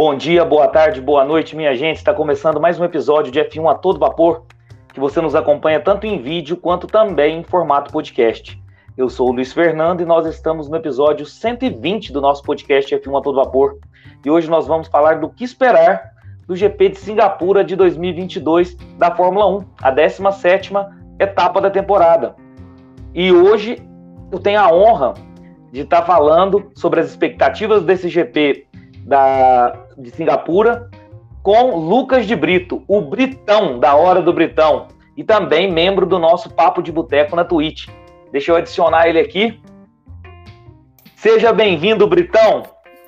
Bom dia, boa tarde, boa noite, minha gente. Está começando mais um episódio de F1 a Todo Vapor, que você nos acompanha tanto em vídeo quanto também em formato podcast. Eu sou o Luiz Fernando e nós estamos no episódio 120 do nosso podcast F1 a Todo Vapor. E hoje nós vamos falar do que esperar do GP de Singapura de 2022 da Fórmula 1, a 17ª etapa da temporada. E hoje eu tenho a honra de estar falando sobre as expectativas desse GP de Singapura com Lucas de Brito, o Britão da Hora do Britão, e também membro do nosso Papo de Boteco na Twitch. Deixa eu adicionar ele aqui. Seja bem-vindo, Britão!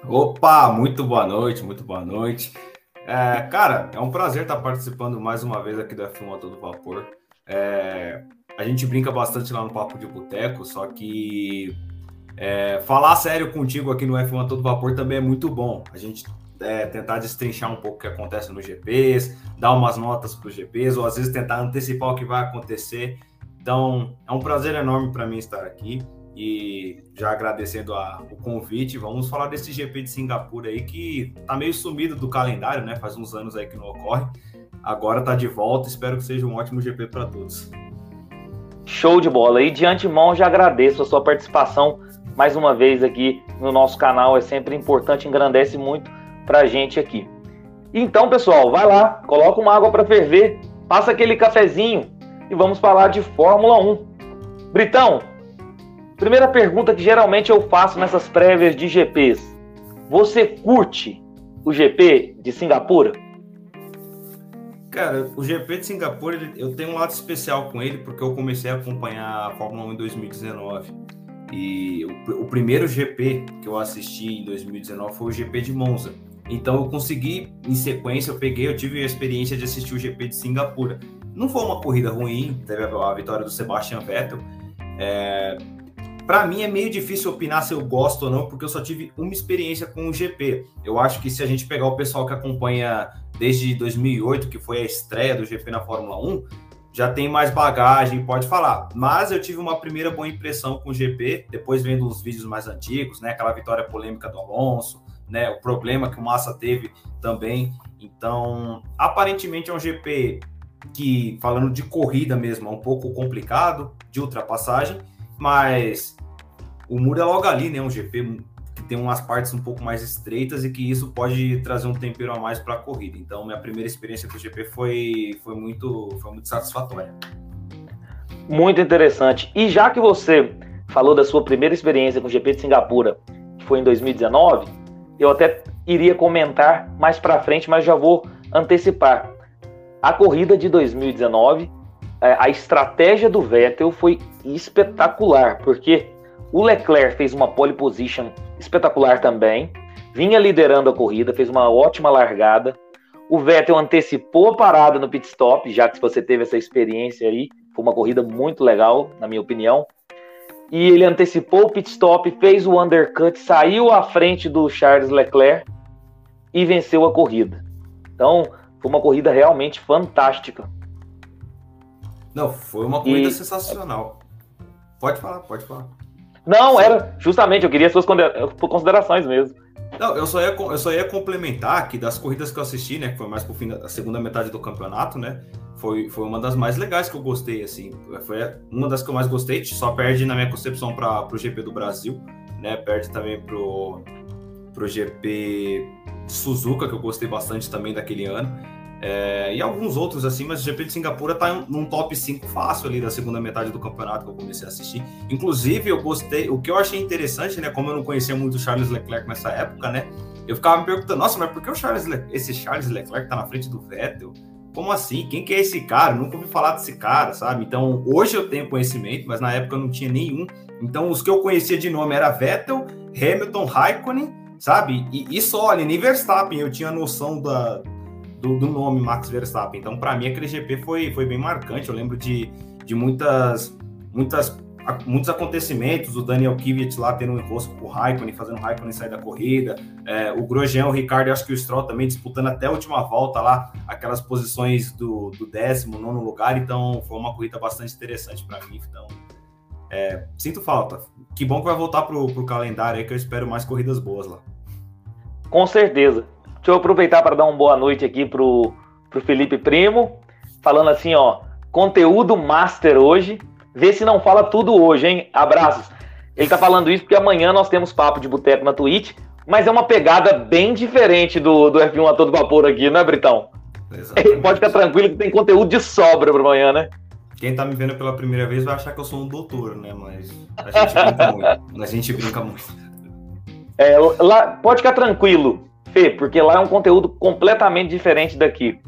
Opa, muito boa noite, muito boa noite. Cara, é um prazer estar participando mais uma vez aqui do F1 a Todo Vapor. A gente brinca bastante lá no Papo de Boteco, só que falar sério contigo aqui no F1 a Todo Vapor também é muito bom. A gente tentar destrinchar um pouco o que acontece nos GPs, dar umas notas para os GPs, ou às vezes tentar antecipar o que vai acontecer. Então, é um prazer enorme para mim estar aqui e já agradecendo o convite, vamos falar desse GP de Singapura aí que tá meio sumido do calendário, né? Faz uns anos aí que não ocorre, agora tá de volta, espero que seja um ótimo GP para todos. Show de bola! E de antemão já agradeço a sua participação mais uma vez aqui no nosso canal, é sempre importante, engrandece muito pra gente aqui. Então, pessoal, vai lá, coloca uma água para ferver, passa aquele cafezinho e vamos falar de Fórmula 1. Britão, primeira pergunta que geralmente eu faço nessas prévias de GPs. Você curte o GP de Singapura? Cara, o GP de Singapura, eu tenho um lado especial com ele, porque eu comecei a acompanhar a Fórmula 1 em 2019. E o primeiro GP que eu assisti em 2019 foi o GP de Monza. Então eu consegui, em sequência, eu tive a experiência de assistir o GP de Singapura. Não foi uma corrida ruim, teve a vitória do Sebastian Vettel. Para mim é meio difícil opinar se eu gosto ou não, porque eu só tive uma experiência com o GP. Eu acho que se a gente pegar o pessoal que acompanha desde 2008, que foi a estreia do GP na Fórmula 1, já tem mais bagagem, pode falar. Mas eu tive uma primeira boa impressão com o GP, depois vendo uns vídeos mais antigos, né, aquela vitória polêmica do Alonso, né, o problema que o Massa teve também. Então, aparentemente é um GP que, falando de corrida mesmo, é um pouco complicado, de ultrapassagem, mas o muro é logo ali, né? Um GP que tem umas partes um pouco mais estreitas e que isso pode trazer um tempero a mais para a corrida. Então, minha primeira experiência com o GP foi muito satisfatória. Muito interessante. E já que você falou da sua primeira experiência com o GP de Singapura, que foi em 2019, eu até iria comentar mais para frente, mas já vou antecipar. A corrida de 2019, a estratégia do Vettel foi espetacular, porque o Leclerc fez uma pole position espetacular também, vinha liderando a corrida, fez uma ótima largada, o Vettel antecipou a parada no pit stop, já que você teve essa experiência aí, foi uma corrida muito legal, na minha opinião, e ele antecipou o pit stop, fez o undercut, saiu à frente do Charles Leclerc e venceu a corrida. Então, foi uma corrida realmente fantástica. Não, foi uma corrida sensacional. Pode falar. Não, era justamente, eu queria suas considerações mesmo. Não, eu só ia complementar que das corridas que eu assisti, né, que foi mais pro fim da segunda metade do campeonato, né, foi uma das mais legais que eu gostei, assim, foi uma das que eu mais gostei, só perde na minha concepção para pro GP do Brasil, né, perde também pro GP Suzuka, que eu gostei bastante também daquele ano, e alguns outros assim, mas o GP de Singapura tá num top 5 fácil ali da segunda metade do campeonato que eu comecei a assistir. Inclusive, eu gostei, o que eu achei interessante, né, como eu não conhecia muito o Charles Leclerc nessa época, né, eu ficava me perguntando, nossa, mas por que esse Charles Leclerc tá na frente do Vettel? Como assim? Quem que é esse cara? Eu nunca ouvi falar desse cara, sabe? Então, hoje eu tenho conhecimento, mas na época eu não tinha nenhum. Então, os que eu conhecia de nome era Vettel, Hamilton, Raikkonen, sabe? E só, olha, nem Verstappen, eu tinha noção do nome Max Verstappen. Então, para mim, aquele GP foi bem marcante. Eu lembro de muitos acontecimentos, o Daniel Kvyat lá tendo um enrosco com o Raikkonen, fazendo o Raikkonen sair da corrida, o Grosjean, o Ricardo e acho que o Stroll também disputando até a última volta lá, aquelas posições do 19º lugar. Então, foi uma corrida bastante interessante para mim. Então, sinto falta. Que bom que vai voltar pro calendário aí, que eu espero mais corridas boas lá. Com certeza. Deixa eu aproveitar para dar uma boa noite aqui pro Felipe Primo, falando assim, ó, conteúdo master hoje, vê se não fala tudo hoje, hein? Abraços. Ele tá falando isso porque amanhã nós temos Papo de Boteco na Twitch, mas é uma pegada bem diferente do F1 a todo vapor aqui, né, Britão? Exatamente. Pode ficar tranquilo que tem conteúdo de sobra para amanhã, né? Quem tá me vendo pela primeira vez vai achar que eu sou um doutor, né? Mas a gente brinca muito. A gente brinca muito. É, lá, pode ficar tranquilo, Fê, porque lá é um conteúdo completamente diferente daqui.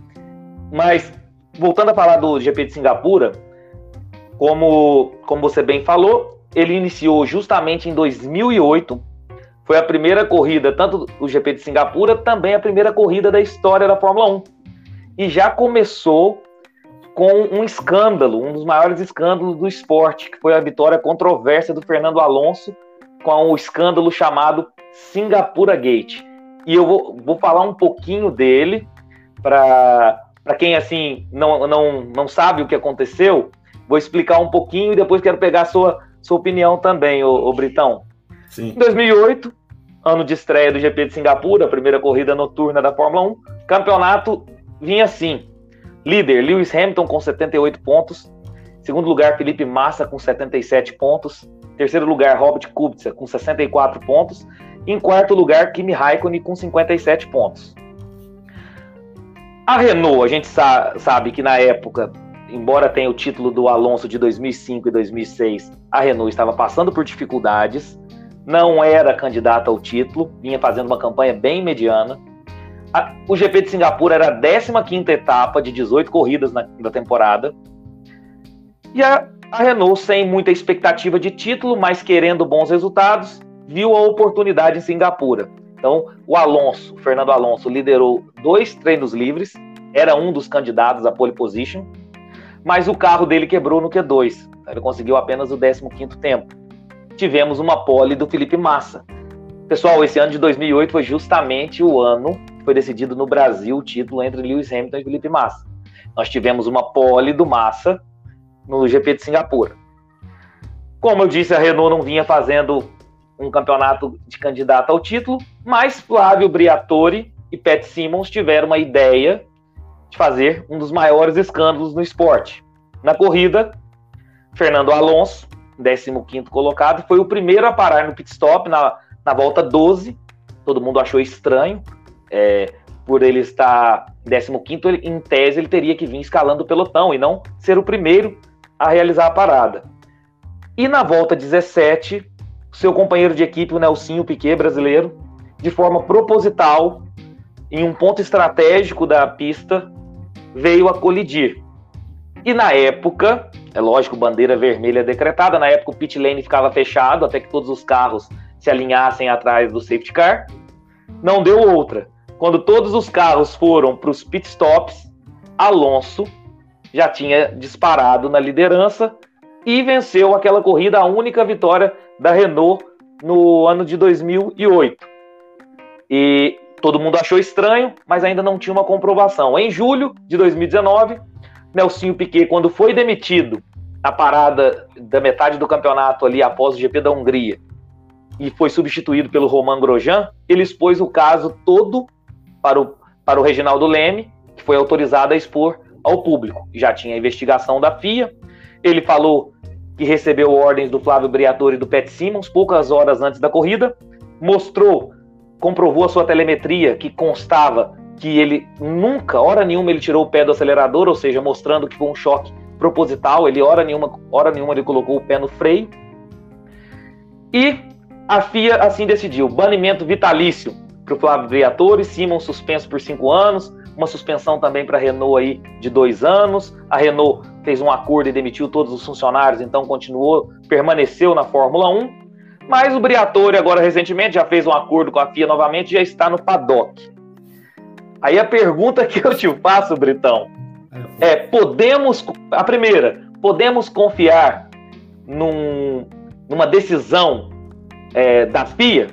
Mas, voltando a falar do GP de Singapura, como você bem falou, ele iniciou justamente em 2008. Foi a primeira corrida, tanto o GP de Singapura, também a primeira corrida da história da Fórmula 1. E já começou com um escândalo, um dos maiores escândalos do esporte, que foi a vitória controversa do Fernando Alonso com um escândalo chamado Singapura Gate. E eu vou falar um pouquinho dele, para quem assim não sabe o que aconteceu, vou explicar um pouquinho e depois quero pegar a sua opinião também, ô Britão. Sim. Em 2008, ano de estreia do GP de Singapura, a primeira corrida noturna da Fórmula 1, o campeonato vinha assim. Líder, Lewis Hamilton com 78 pontos. Segundo lugar, Felipe Massa com 77 pontos. Terceiro lugar, Robert Kubica com 64 pontos. Em quarto lugar, Kimi Raikkonen com 57 pontos. A Renault, a gente sabe que na época, embora tenha o título do Alonso de 2005 e 2006, a Renault estava passando por dificuldades, não era candidata ao título, vinha fazendo uma campanha bem mediana. O GP de Singapura era a 15ª etapa de 18 corridas da temporada. E a Renault, sem muita expectativa de título, mas querendo bons resultados, viu a oportunidade em Singapura. Então, o Fernando Alonso liderou 2 treinos livres, era um dos candidatos à pole position, mas o carro dele quebrou no Q2. Ele conseguiu apenas o 15º tempo. Tivemos uma pole do Felipe Massa. Pessoal, esse ano de 2008 foi justamente o ano que foi decidido no Brasil o título entre Lewis Hamilton e Felipe Massa. Nós tivemos uma pole do Massa no GP de Singapura. Como eu disse, a Renault não vinha fazendo um campeonato de candidato ao título, mas Flávio Briatore e Pat Simmons tiveram uma ideia de fazer um dos maiores escândalos no esporte. Na corrida, Fernando Alonso, 15º colocado, foi o primeiro a parar no pit stop na volta 12. Todo mundo achou estranho, por ele estar 15º, em tese ele teria que vir escalando o pelotão e não ser o primeiro a realizar a parada. E na volta 17, seu companheiro de equipe, o Nelsinho Piquet, brasileiro, de forma proposital, em um ponto estratégico da pista, veio a colidir. E na época, é lógico, bandeira vermelha decretada, na época o pit lane ficava fechado até que todos os carros se alinhassem atrás do safety car. Não deu outra. Quando todos os carros foram para os pit stops, Alonso já tinha disparado na liderança e venceu aquela corrida, a única vitória da Renault no ano de 2008. E todo mundo achou estranho, mas ainda não tinha uma comprovação. Em julho de 2019, Nelsinho Piquet, quando foi demitido na parada da metade do campeonato ali após o GP da Hungria e foi substituído pelo Romain Grosjean, ele expôs o caso todo para o Reginaldo Leme, que foi autorizado a expor ao público. Já tinha a investigação da FIA. Ele falou que recebeu ordens do Flávio Briatore e do Pat Simmons poucas horas antes da corrida, comprovou a sua telemetria, que constava que ele nunca, hora nenhuma, ele tirou o pé do acelerador, ou seja, mostrando que foi um choque proposital, ele hora nenhuma ele colocou o pé no freio. E a FIA assim decidiu: banimento vitalício para o Flávio Briatore, Simmons suspenso por 5 anos, uma suspensão também para a Renault aí de 2 anos. A Renault fez um acordo e demitiu todos os funcionários, então permaneceu na Fórmula 1. Mas o Briatore agora recentemente já fez um acordo com a FIA novamente e já está no paddock. Aí a pergunta que eu te faço, Britão, é: podemos confiar numa decisão da FIA?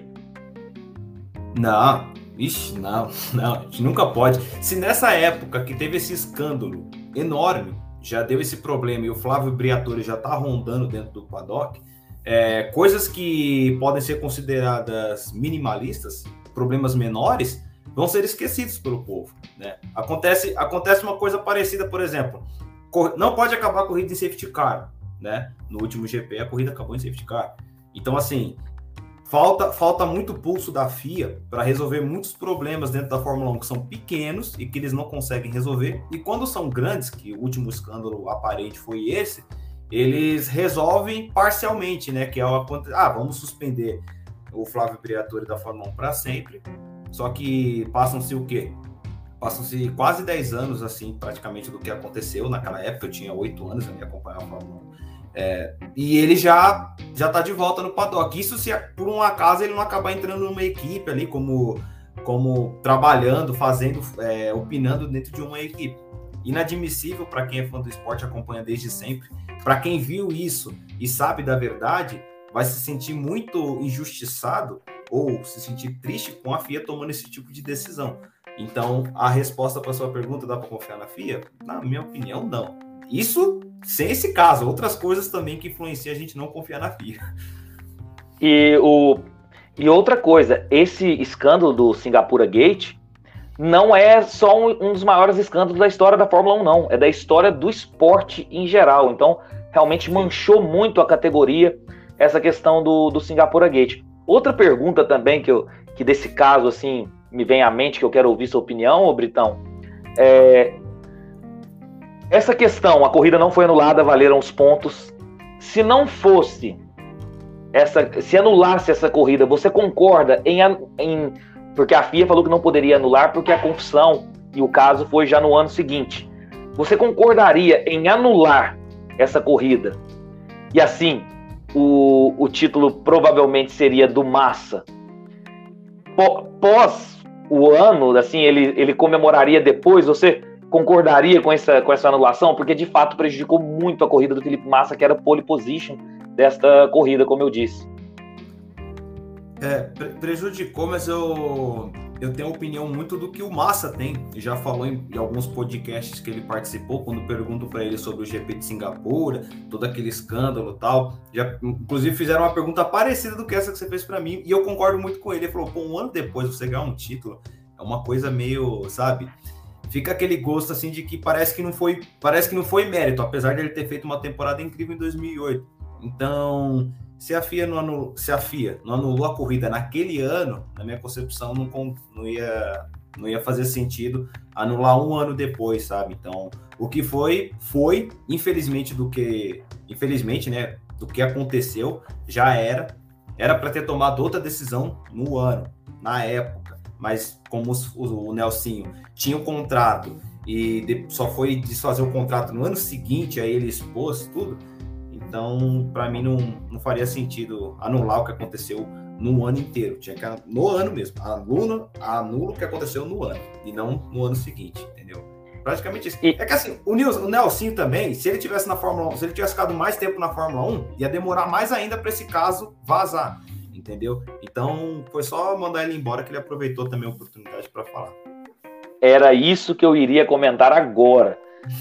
Não, não, a gente nunca pode. Se nessa época que teve esse escândalo enorme, já deu esse problema e o Flávio Briatore já está rondando dentro do paddock, coisas que podem ser consideradas minimalistas, problemas menores, vão ser esquecidos pelo povo, né? Acontece uma coisa parecida, por exemplo, não pode acabar a corrida em safety car, né? No último GP a corrida acabou em safety car. Então, assim, falta muito pulso da FIA para resolver muitos problemas dentro da Fórmula 1 que são pequenos e que eles não conseguem resolver. E quando são grandes, que o último escândalo aparente foi esse, eles resolvem parcialmente, né? Que é o vamos suspender o Flávio Briatore da Fórmula 1 para sempre. Só que passam-se o quê? Passam-se quase 10 anos, assim, praticamente, do que aconteceu. Naquela época eu tinha 8 anos, eu me acompanhava a Fórmula 1. E ele já tá de volta no paddock. Isso se, por um acaso, ele não acabar entrando numa equipe ali, como trabalhando, fazendo, opinando dentro de uma equipe. Inadmissível para quem é fã do esporte, acompanha desde sempre. Para quem viu isso e sabe da verdade, vai se sentir muito injustiçado ou se sentir triste com a FIA tomando esse tipo de decisão. Então, a resposta para sua pergunta, dá para confiar na FIA? Na minha opinião, não. Isso sem esse caso, outras coisas também que influenciam a gente não confiar na FIA. E outra coisa, esse escândalo do Singapura Gate não é só um dos maiores escândalos da história da Fórmula 1, não. É da história do esporte em geral. Então, realmente manchou muito a categoria essa questão do Singapura Gate. Outra pergunta também que desse caso, assim, me vem à mente, que eu quero ouvir sua opinião, ô Britão, essa questão, a corrida não foi anulada, valeram os pontos. Se não fosse, se anulasse essa corrida, você concorda em porque a FIA falou que não poderia anular, porque a confusão e o caso foi já no ano seguinte. Você concordaria em anular essa corrida? E assim, o título provavelmente seria do Massa. Pós o ano, assim, ele comemoraria depois, você concordaria com essa anulação? Porque, de fato, prejudicou muito a corrida do Felipe Massa, que era pole position desta corrida, como eu disse. Prejudicou, mas eu tenho opinião muito do que o Massa tem. Já falou em alguns podcasts que ele participou, quando pergunto para ele sobre o GP de Singapura, todo aquele escândalo e tal. Já, inclusive, fizeram uma pergunta parecida do que essa que você fez para mim, e eu concordo muito com ele. Ele falou, pô, um ano depois você ganhar um título é uma coisa meio, sabe... Fica aquele gosto, assim, de que parece que não foi mérito, apesar de ele ter feito uma temporada incrível em 2008. Então, se a FIA não anulou a corrida naquele ano, na minha concepção, não ia fazer sentido anular um ano depois, sabe? Então, o que foi, infelizmente, né, do que aconteceu, já era para ter tomado outra decisão no ano, na época. Mas como o Nelsinho tinha o contrato e só foi desfazer o contrato no ano seguinte, aí ele expôs tudo, então para mim não faria sentido anular o que aconteceu no ano inteiro. Tinha que no ano mesmo, anula o que aconteceu no ano e não no ano seguinte, entendeu? Praticamente isso. É que assim, o Nelsinho também, se ele tivesse na Fórmula 1, se ele tivesse ficado mais tempo na Fórmula 1, ia demorar mais ainda para esse caso vazar. Entendeu? Então, foi só mandar ele embora que ele aproveitou também a oportunidade para falar. Era isso que eu iria comentar agora.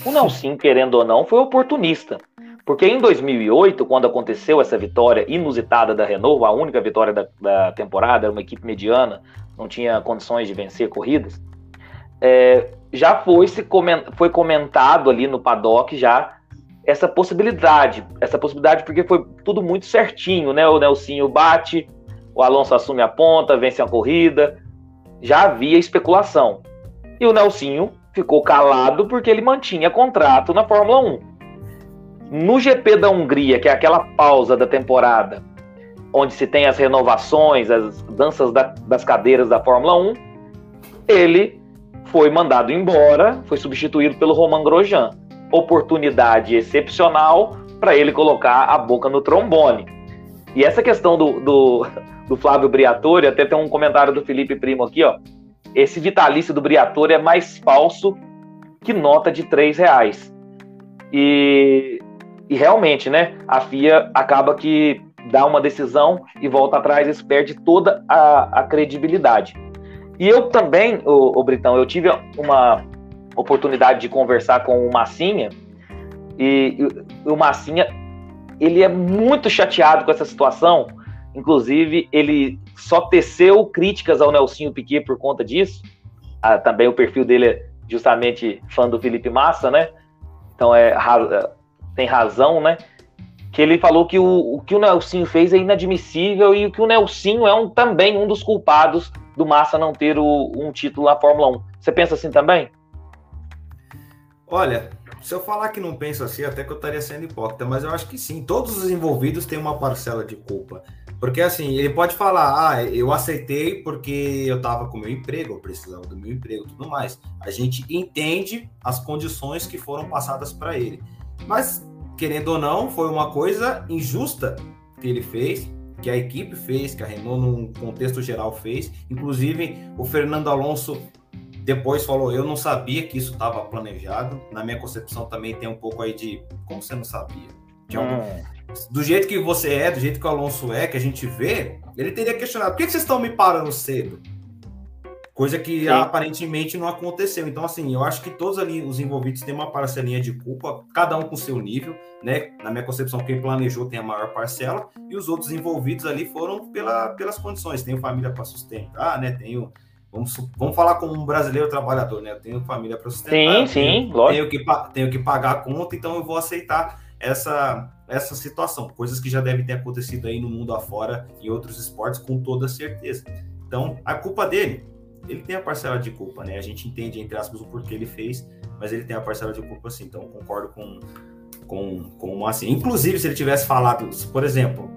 O Nelsinho, querendo ou não, foi oportunista. Porque em 2008, quando aconteceu essa vitória inusitada da Renault, a única vitória da temporada, era uma equipe mediana, não tinha condições de vencer corridas, já foi comentado ali no paddock já essa possibilidade, porque foi tudo muito certinho, né? O Nelsinho bate, o Alonso assume a ponta, vence a corrida, já havia especulação. E o Nelsinho ficou calado porque ele mantinha contrato na Fórmula 1. No GP da Hungria, que é aquela pausa da temporada, onde se tem as renovações, as danças das cadeiras da Fórmula 1, ele foi mandado embora, foi substituído pelo Romain Grosjean. Oportunidade excepcional para ele colocar a boca no trombone. E essa questão do Flávio Briatore, até tem um comentário do Felipe Primo aqui, ó. Esse vitalício do Briatore é mais falso que nota de R$3. E realmente, né, a FIA acaba que dá uma decisão e volta atrás, isso perde toda a credibilidade. E eu também, ô Britão, eu tive uma oportunidade de conversar com o Massinha, e o Massinha, ele é muito chateado com essa situação, inclusive ele só teceu críticas ao Nelsinho Piquet por conta disso, também o perfil dele é justamente fã do Felipe Massa, né? Então tem razão, né? Que ele falou que o que o Nelsinho fez é inadmissível e que o Nelsinho é também um dos culpados do Massa não ter um título na Fórmula 1. Você pensa assim também? Olha, se eu falar que não penso assim, até que eu estaria sendo hipócrita, mas eu acho que sim. Todos os envolvidos têm uma parcela de culpa. Porque assim, ele pode falar, eu aceitei porque eu estava com o meu emprego, eu precisava do meu emprego e tudo mais. A gente entende as condições que foram passadas para ele. Mas, querendo ou não, foi uma coisa injusta que ele fez, que a equipe fez, que a Renault, num contexto geral, fez. Inclusive, o Fernando Alonso depois falou, eu não sabia que isso estava planejado. Na minha concepção também tem um pouco aí de, como você não sabia? Do jeito que você é, do jeito que o Alonso é, que a gente vê, ele teria questionado, por que vocês estão me parando cedo? Coisa que aparentemente não aconteceu. Então, assim, eu acho que todos ali os envolvidos têm uma parcelinha de culpa, cada um com seu nível, né? Na minha concepção, quem planejou tem a maior parcela, e os outros envolvidos ali foram pelas condições. Tenho família para sustentar, né? Tenho... Vamos falar como um brasileiro trabalhador, né? Eu tenho família para sustentar. Sim, lógico. Tenho que pagar a conta, então eu vou aceitar essa situação. Coisas que já devem ter acontecido aí no mundo afora, em outros esportes, com toda certeza. Então, a culpa dele, ele tem a parcela de culpa, né? A gente entende, entre aspas, o porquê ele fez, mas ele tem a parcela de culpa, sim. Então, eu concordo com o Massi. Inclusive, se ele tivesse falado, por exemplo,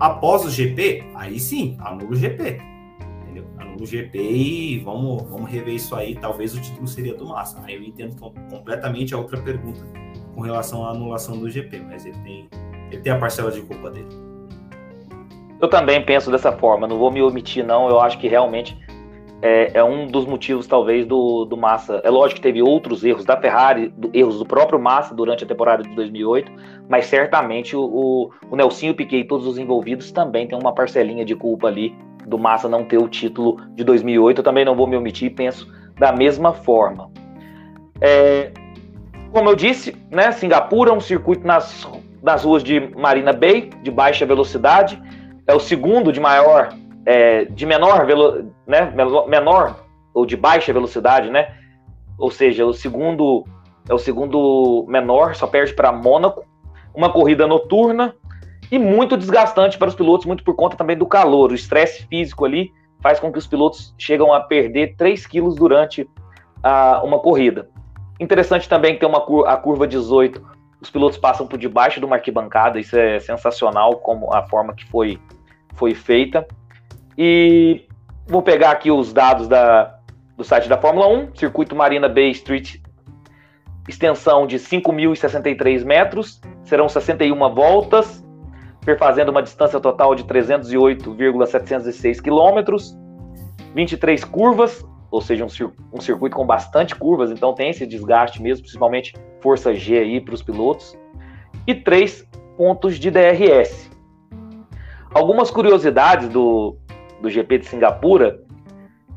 após o GP, aí sim, anula o GP. No GP e vamos rever isso aí, talvez o título seria do Massa. Aí eu entendo completamente a outra pergunta com relação à anulação do GP, mas ele tem a parcela de culpa dele. Eu também penso dessa forma, não vou me omitir não, eu acho que realmente é um dos motivos talvez do Massa. É lógico que teve outros erros da Ferrari, erros do próprio Massa durante a temporada de 2008, mas certamente o Nelsinho Piquet e todos os envolvidos também tem uma parcelinha de culpa ali do Massa não ter o título de 2008, eu também não vou me omitir e penso da mesma forma. Como eu disse, né, Singapura é um circuito nas ruas de Marina Bay, de baixa velocidade, é o segundo de menor ou de baixa velocidade, né? Ou seja, é o segundo menor, só perde para Mônaco, uma corrida noturna, e muito desgastante para os pilotos, muito por conta também do calor. O estresse físico ali faz com que os pilotos chegam a perder 3 quilos durante uma corrida. Interessante também que tem a curva 18, os pilotos passam por debaixo de uma arquibancada, isso é sensacional, como a forma que foi feita. E vou pegar aqui os dados do site da Fórmula 1, circuito Marina Bay Street, extensão de 5.063 metros, serão 61 voltas, perfazendo uma distância total de 308,706 quilômetros, 23 curvas, ou seja, um circuito com bastante curvas, então tem esse desgaste mesmo, principalmente força G aí para os pilotos, e 3 pontos de DRS. Algumas curiosidades do GP de Singapura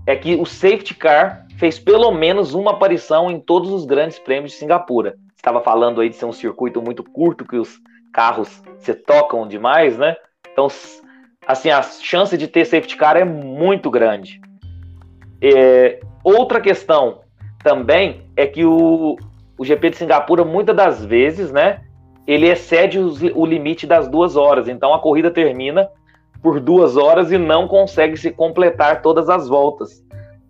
é que o safety car fez pelo menos uma aparição em todos os grandes prêmios de Singapura. Estava falando aí de ser um circuito muito curto, que os carros se tocam demais, né? Então, assim, a chance de ter safety car é muito grande. Outra questão também é que o GP de Singapura, muitas das vezes, né? Ele excede o limite das 2 horas. Então, a corrida termina por 2 horas e não consegue se completar todas as voltas.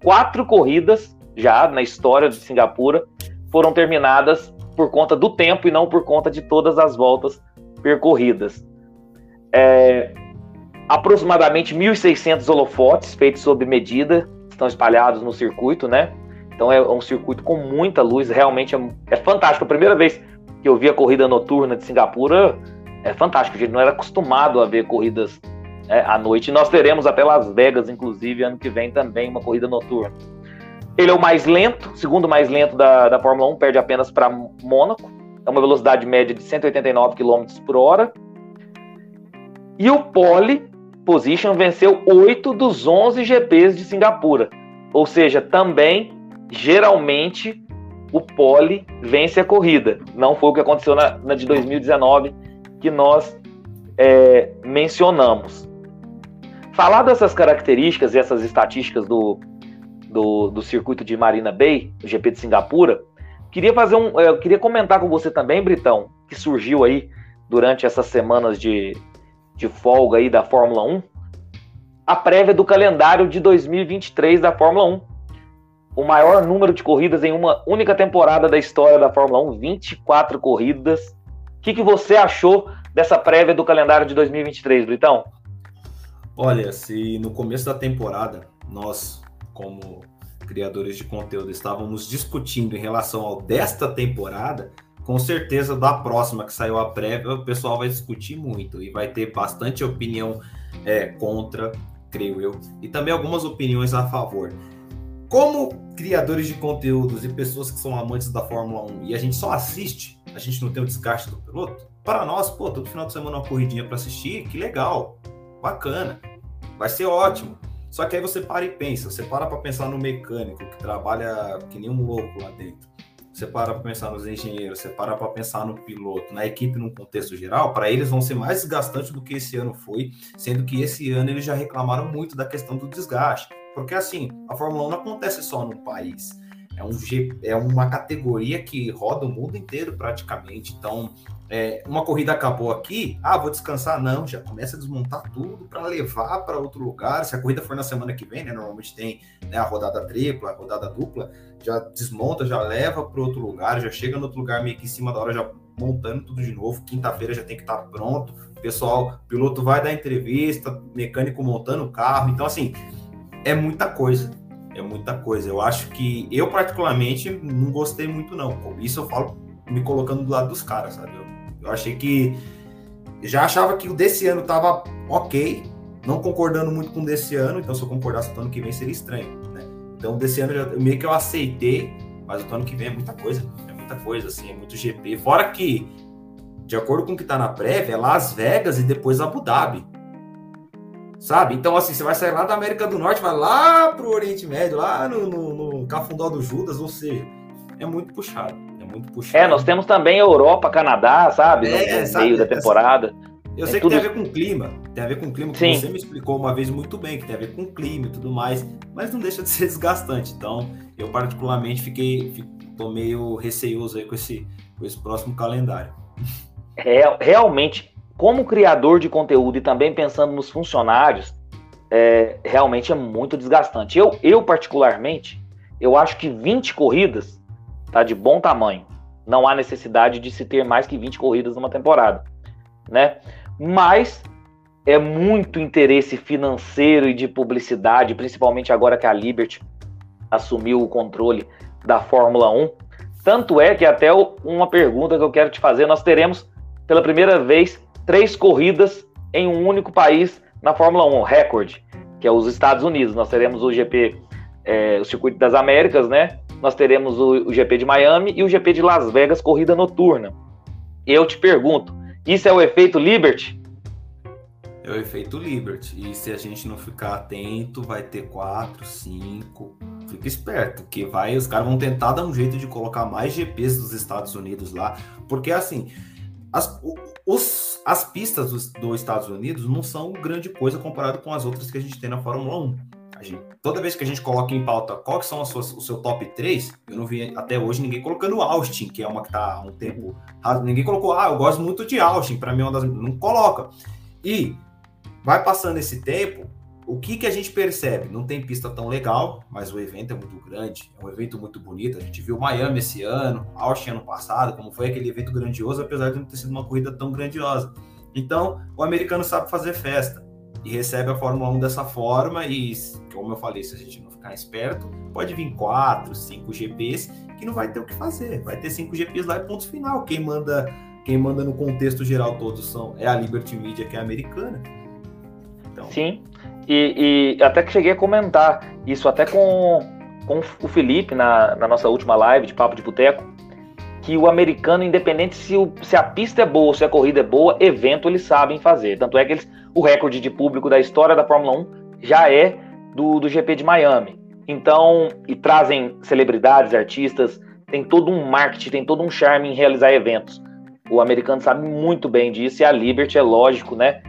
4 corridas, já na história de Singapura, foram terminadas por conta do tempo e não por conta de todas as voltas percorridas. Aproximadamente 1.600 holofotes feitos sob medida estão espalhados no circuito, né? Então é um circuito com muita luz, realmente é fantástico. A primeira vez que eu vi a corrida noturna de Singapura é fantástico, a gente não era acostumado a ver corridas à noite. E nós teremos até Las Vegas, inclusive, ano que vem também, uma corrida noturna. Ele é o mais lento, segundo mais lento da Fórmula 1, perde apenas para Mônaco. É uma velocidade média de 189 km por hora. E o pole position venceu 8 dos 11 GPs de Singapura. Ou seja, também, geralmente, o pole vence a corrida. Não foi o que aconteceu na de 2019, que nós mencionamos. Falar dessas características e essas estatísticas do do circuito de Marina Bay, o GP de Singapura. Eu queria comentar com você também, Britão, que surgiu aí durante essas semanas de folga aí da Fórmula 1, a prévia do calendário de 2023 da Fórmula 1. O maior número de corridas em uma única temporada da história da Fórmula 1, 24 corridas. O que você achou dessa prévia do calendário de 2023, Britão? Olha, se no começo da temporada nós, como criadores de conteúdo, estávamos discutindo em relação ao desta temporada, com certeza da próxima que saiu a prévia o pessoal vai discutir muito e vai ter bastante opinião contra, creio eu, e também algumas opiniões a favor. Como criadores de conteúdos e pessoas que são amantes da Fórmula 1 e a gente só assiste, a gente não tem o desgaste do piloto, para nós, pô, todo final de semana uma corridinha para assistir, que legal, bacana, vai ser ótimo. Só que aí você para e pensa, você para para pensar no mecânico que trabalha que nem um louco lá dentro, você para para pensar nos engenheiros, você para para pensar no piloto, na equipe num contexto geral, para eles vão ser mais desgastantes do que esse ano foi, sendo que esse ano eles já reclamaram muito da questão do desgaste, porque assim, a Fórmula 1 não acontece só no país, é uma categoria que roda o mundo inteiro praticamente, então uma corrida acabou aqui, vou descansar, não, já começa a desmontar tudo para levar para outro lugar, se a corrida for na semana que vem, né, normalmente tem, né, a rodada tripla, a rodada dupla, já desmonta, já leva para outro lugar, já chega no outro lugar meio que em cima da hora, já montando tudo de novo, quinta-feira já tem que estar pronto, pessoal, piloto vai dar entrevista, mecânico montando o carro, então assim, é muita coisa, eu acho que, eu particularmente não gostei muito não, isso eu falo me colocando do lado dos caras, sabe, eu achei que... Já achava que o desse ano tava ok, não concordando muito com o desse ano, então se eu concordasse o ano que vem seria estranho, né? Então desse ano meio que eu aceitei, mas o ano que vem é muita coisa, assim, é muito GP. Fora que, de acordo com o que tá na prévia, é Las Vegas e depois Abu Dhabi, sabe? Então assim, você vai sair lá da América do Norte, vai lá pro Oriente Médio, lá no Cafundó do Judas, ou seja, é muito puxado. Nós temos também Europa, Canadá, sabe? No meio da temporada. Eu sei que tem a ver com o clima. Tem a ver com o clima, que sim, você me explicou uma vez muito bem, que tem a ver com o clima e tudo mais, mas não deixa de ser desgastante. Então, eu particularmente tô meio receioso aí com esse próximo calendário. Realmente, como criador de conteúdo e também pensando nos funcionários, realmente é muito desgastante. Eu particularmente, eu acho que 20 corridas tá de bom tamanho, não há necessidade de se ter mais que 20 corridas numa temporada, né? Mas é muito interesse financeiro e de publicidade, principalmente agora que a Liberty assumiu o controle da Fórmula 1, tanto é que até uma pergunta que eu quero te fazer, nós teremos pela primeira vez 3 corridas em um único país na Fórmula 1, recorde, que é os Estados Unidos, nós teremos o GP, o Circuito das Américas, né? Nós teremos o GP de Miami e o GP de Las Vegas, corrida noturna. Eu te pergunto, isso é o efeito Liberty? É o efeito Liberty. E se a gente não ficar atento, vai ter 4, 5... Fica esperto, que os caras vão tentar dar um jeito de colocar mais GPs dos Estados Unidos lá. Porque, assim, as pistas dos Estados Unidos não são grande coisa comparado com as outras que a gente tem na Fórmula 1. Toda vez que a gente coloca em pauta qual que são o seu top 3, eu não vi até hoje ninguém colocando Austin, que é uma que tá há um tempo... Ninguém colocou, eu gosto muito de Austin, para mim é uma das... Não coloca. E vai passando esse tempo, o que a gente percebe? Não tem pista tão legal, mas o evento é muito grande, é um evento muito bonito, a gente viu Miami esse ano, Austin ano passado, como foi aquele evento grandioso, apesar de não ter sido uma corrida tão grandiosa. Então, o americano sabe fazer festa. E recebe a Fórmula 1 dessa forma e, como eu falei, se a gente não ficar esperto, pode vir 4, 5 GPs que não vai ter o que fazer. Vai ter 5 GPs lá e ponto final. Quem manda no contexto geral todo é a Liberty Media, que é americana. Então... Sim, e até que cheguei a comentar isso até com o Felipe na nossa última live de Papo de Boteco, que o americano, independente se a pista é boa, se a corrida é boa, evento eles sabem fazer. Tanto é que o recorde de público da história da Fórmula 1 já é do GP de Miami. Então, e trazem celebridades, artistas, tem todo um marketing, tem todo um charme em realizar eventos. O americano sabe muito bem disso e a Liberty, é lógico, né?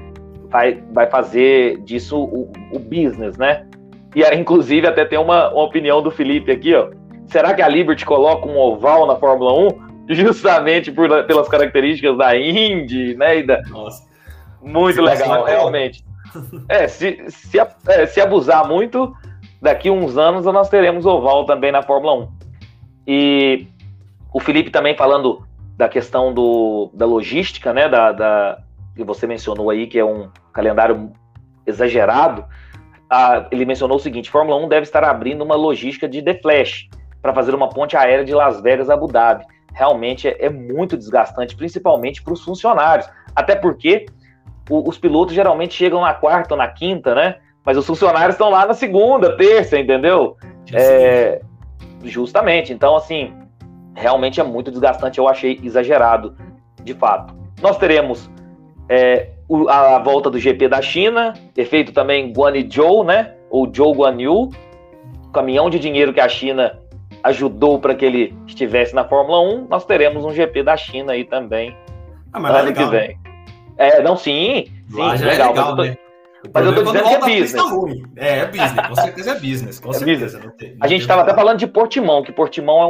Vai fazer disso o business, né? E aí, inclusive, até tem uma opinião do Felipe aqui, ó. Será que a Liberty coloca um oval na Fórmula 1? Justamente pelas características da Indy, né? Nossa. Muito se legal, realmente. Se abusar muito, daqui a uns anos nós teremos oval também na Fórmula 1. E o Felipe também falando da questão da logística, né? Que você mencionou aí, que é um calendário exagerado. Ele mencionou o seguinte: Fórmula 1 deve estar abrindo uma logística de The Flash para fazer uma ponte aérea de Las Vegas a Abu Dhabi. Realmente é muito desgastante, principalmente para os funcionários, até porque os pilotos geralmente chegam na quarta ou na quinta, né? Mas os funcionários estão lá na segunda, terça, entendeu? Justamente. Então, assim, realmente é muito desgastante, eu achei exagerado, de fato. Nós teremos a volta do GP da China, efeito também Guangzhou, né? Ou Zhou Guanyu, caminhão de dinheiro que a China ajudou para que ele estivesse na Fórmula 1, nós teremos um GP da China aí também. Mas ano que vem. Né? Sim, legal. Mas eu tô dizendo que é business. É business, com certeza é business. Com certeza. Não tem a gente estava até falando de Portimão, que Portimão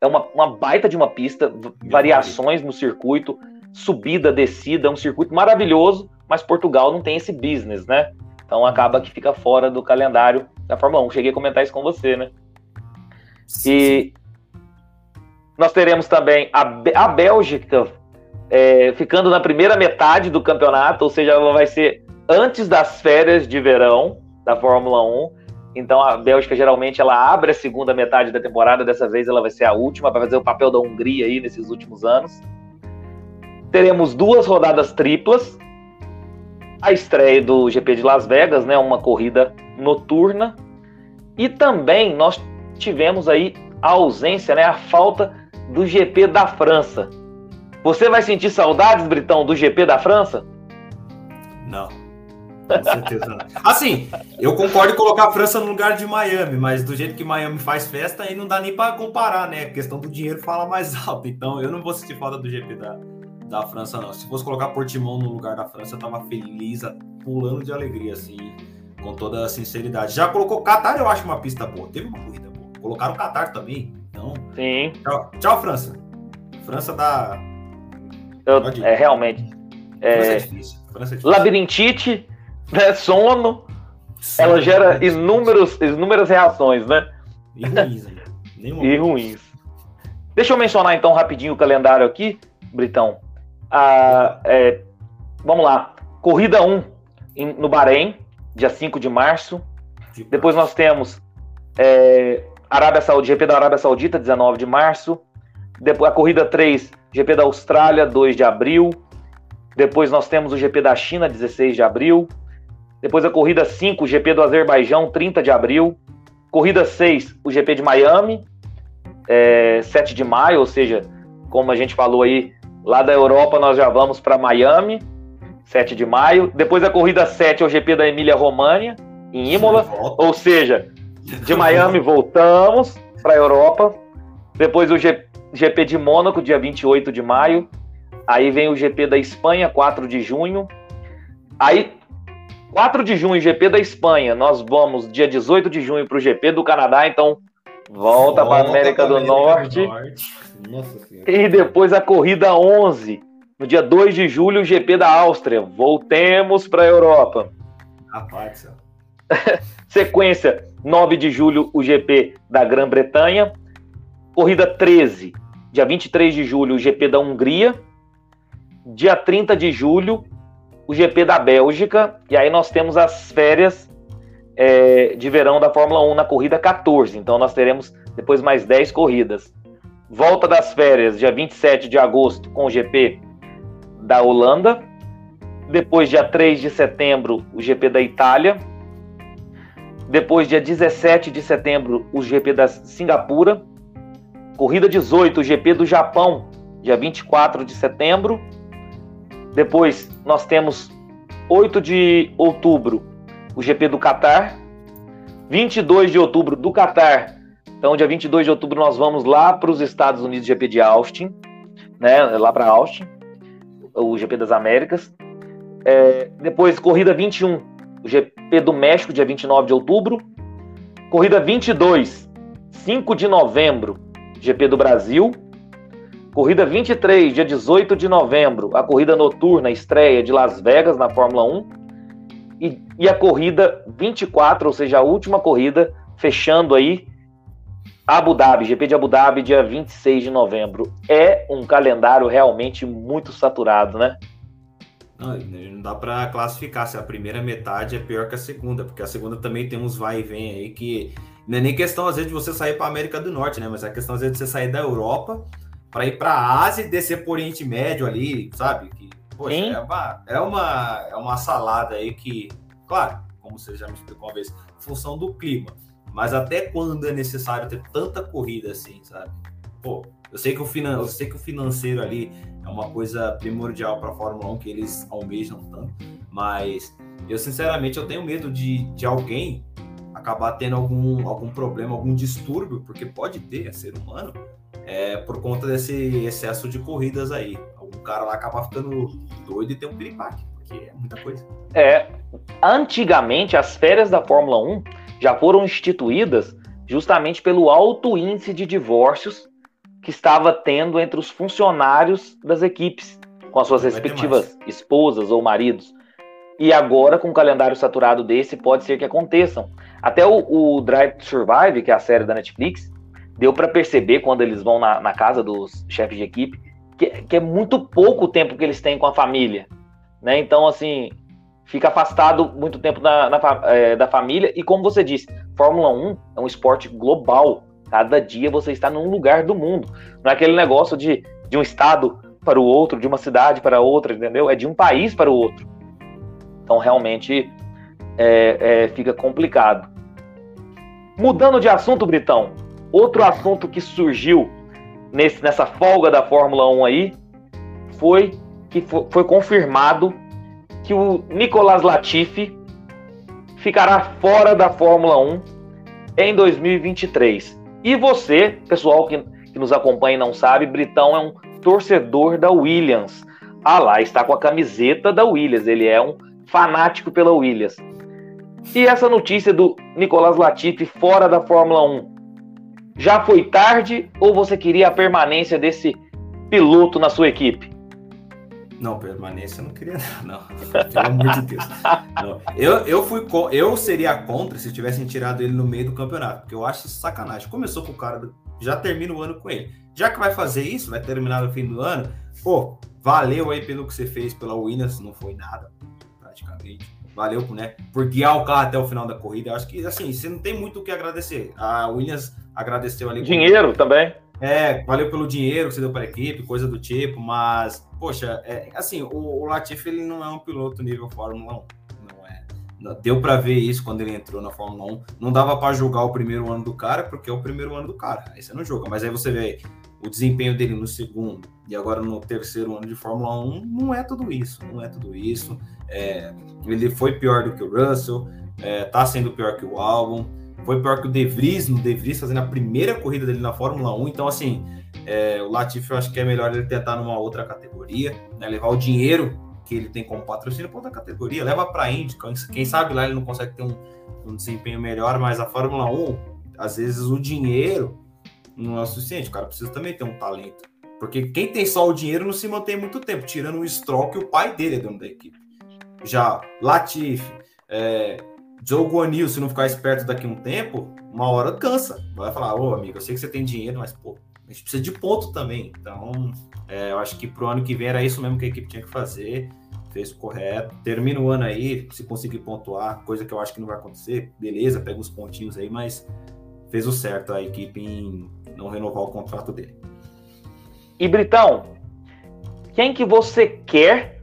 é uma baita de uma pista, variações no circuito, subida, descida, é um circuito maravilhoso, mas Portugal não tem esse business, né? Então acaba que fica fora do calendário da Fórmula 1. Cheguei a comentar isso com você, né? E nós teremos também a Bélgica ficando na primeira metade do campeonato, ou seja, ela vai ser antes das férias de verão da Fórmula 1. Então a Bélgica geralmente ela abre a segunda metade da temporada, dessa vez ela vai ser a última, vai fazer o papel da Hungria aí nesses últimos anos. Teremos duas rodadas triplas, a estreia do GP de Las Vegas, né, uma corrida noturna, e também nós tivemos aí a ausência, né, a falta do GP da França. Você vai sentir saudades, Britão, do GP da França? Não, com certeza não. Assim, eu concordo em colocar a França no lugar de Miami, mas do jeito que Miami faz festa, aí não dá nem para comparar, né? A questão do dinheiro fala mais alto, então eu não vou sentir falta do GP da França, não. Se fosse colocar Portimão no lugar da França, eu tava feliz, pulando de alegria, assim, com toda a sinceridade. Já colocou Qatar, eu acho uma pista boa, teve uma corrida. Colocaram o Qatar também, então... Sim. Tchau, França. França dá... Realmente. França é difícil. França é difícil. Labirintite, né, sono, sim, ela gera inúmeras reações, né? E ruins, né? Ruins. Deixa eu mencionar, então, rapidinho o calendário aqui, Britão. Vamos lá. Corrida 1 no Bahrein, dia 5 de março. Depois nós temos... GP da Arábia Saudita, 19 de março. Depois, a corrida 3, GP da Austrália, 2 de abril. Depois nós temos o GP da China, 16 de abril. Depois a corrida 5, GP do Azerbaijão, 30 de abril. Corrida 6, o GP de Miami, 7 de maio, ou seja, como a gente falou aí, lá da Europa nós já vamos para Miami, 7 de maio. Depois a corrida 7 é o GP da Emília-Romagna, em Imola, ou seja... De Miami voltamos para a Europa. Depois o GP de Mônaco, dia 28 de maio. Aí vem o GP da Espanha, 4 de junho. Aí, 4 de junho, GP da Espanha. Nós vamos, dia 18 de junho, para o GP do Canadá. Então, volta para a América do Norte. Nossa Senhora. E depois a corrida 11, no dia 2 de julho, o GP da Áustria. Voltemos para a Europa. Rapaz, sequência. 9 de julho, o GP da Grã-Bretanha. Corrida 13, dia 23 de julho, o GP da Hungria. Dia 30 de julho, o GP da Bélgica. E aí nós temos as férias de verão da Fórmula 1 na corrida 14. Então nós teremos depois mais 10 corridas. Volta das férias, dia 27 de agosto, com o GP da Holanda. Depois, dia 3 de setembro, o GP da Itália. Depois, dia 17 de setembro, o GP da Singapura. Corrida 18, o GP do Japão, dia 24 de setembro. Depois, nós temos 8 de outubro, o GP do Qatar. 22 de outubro, do Qatar. Então, dia 22 de outubro, nós vamos lá para os Estados Unidos, GP de Austin. Né? Lá para Austin, o GP das Américas. Depois, corrida 21. O GP do México, dia 29 de outubro. Corrida 22, 5 de novembro, GP do Brasil. Corrida 23, dia 18 de novembro, a corrida noturna, estreia de Las Vegas na Fórmula 1. E a corrida 24, ou seja, a última corrida, fechando aí, Abu Dhabi, GP de Abu Dhabi, dia 26 de novembro. É um calendário realmente muito saturado, né? Não dá para classificar se a primeira metade é pior que a segunda, porque a segunda também tem uns vai e vem aí que... Não é nem questão, às vezes, de você sair para a América do Norte, né? Mas é questão, às vezes, de você sair da Europa para ir para a Ásia e descer para o Oriente Médio ali, sabe? Que, poxa, é uma salada aí que... Claro, como você já me explicou uma vez, função do clima. Mas até quando é necessário ter tanta corrida assim, sabe? Pô, eu sei que o financeiro ali é uma coisa primordial para a Fórmula 1, que eles almejam tanto, mas eu, sinceramente, eu tenho medo de alguém acabar tendo algum problema, algum distúrbio, porque pode ter, é ser humano, por conta desse excesso de corridas aí. Algum cara lá acaba ficando doido e tem um piripaque, porque é muita coisa. Antigamente, as férias da Fórmula 1 já foram instituídas justamente pelo alto índice de divórcios que estava tendo entre os funcionários das equipes, com as suas respectivas esposas ou maridos. E agora, com um calendário saturado desse, pode ser que aconteçam. Até o Drive to Survive, que é a série da Netflix, deu para perceber, quando eles vão na casa dos chefes de equipe, que é muito pouco o tempo que eles têm com a família, né? Então, assim... Fica afastado muito tempo da família. E como você disse, Fórmula 1 é um esporte global. Cada dia você está num lugar do mundo. Não é aquele negócio de um estado para o outro, de uma cidade para outra, entendeu? É de um país para o outro. Então, realmente, fica complicado. Mudando de assunto, Britão, outro assunto que surgiu nessa folga da Fórmula 1 aí foi que foi confirmado que o Nicolás Latifi ficará fora da Fórmula 1 em 2023. E você, pessoal que nos acompanha e não sabe, Britão é um torcedor da Williams. Ah lá, está com a camiseta da Williams, ele é um fanático pela Williams. E essa notícia do Nicolás Latifi fora da Fórmula 1, já foi tarde ou você queria a permanência desse piloto na sua equipe? Não, permanência eu não queria, não. Pelo amor de Deus. Não. Eu seria contra se tivessem tirado ele no meio do campeonato, porque eu acho isso sacanagem. Começou com o cara, já termina o ano com ele. Já que vai fazer isso, vai terminar no fim do ano, pô, valeu aí pelo que você fez pela Williams, não foi nada, praticamente. Valeu, né, por guiar o carro até o final da corrida. Eu acho que, assim, você não tem muito o que agradecer. A Williams agradeceu ali... Dinheiro também. Valeu pelo dinheiro que você deu para a equipe, coisa do tipo, mas, poxa, assim, o Latifi, ele não é um piloto nível Fórmula 1, não é. Deu para ver isso quando ele entrou na Fórmula 1, não dava para julgar o primeiro ano do cara, porque é o primeiro ano do cara, aí você não julga, mas aí você vê o desempenho dele no segundo e agora no terceiro ano de Fórmula 1, não é tudo isso, ele foi pior do que o Russell, tá sendo pior que o Albon, foi pior que o De Vries fazendo a primeira corrida dele na Fórmula 1, então assim, o Latifi, eu acho que é melhor ele tentar numa outra categoria, né, levar o dinheiro que ele tem como patrocínio para outra categoria, leva para a Indy, quem sabe lá ele não consegue ter um desempenho melhor, mas a Fórmula 1, às vezes o dinheiro não é o suficiente, o cara precisa também ter um talento, porque quem tem só o dinheiro não se mantém muito tempo, tirando o Stroll, que o pai dele é dono da equipe. Já Latifi, Joe Guanil, se não ficar esperto daqui a um tempo, uma hora cansa. Vai falar, ô amigo, eu sei que você tem dinheiro, mas pô, a gente precisa de ponto também. Então, eu acho que pro ano que vem era isso mesmo que a equipe tinha que fazer. Fez o correto. Termina o ano aí, se conseguir pontuar, coisa que eu acho que não vai acontecer, beleza, pega uns pontinhos aí, mas fez o certo a equipe em não renovar o contrato dele. E, Britão, quem que você quer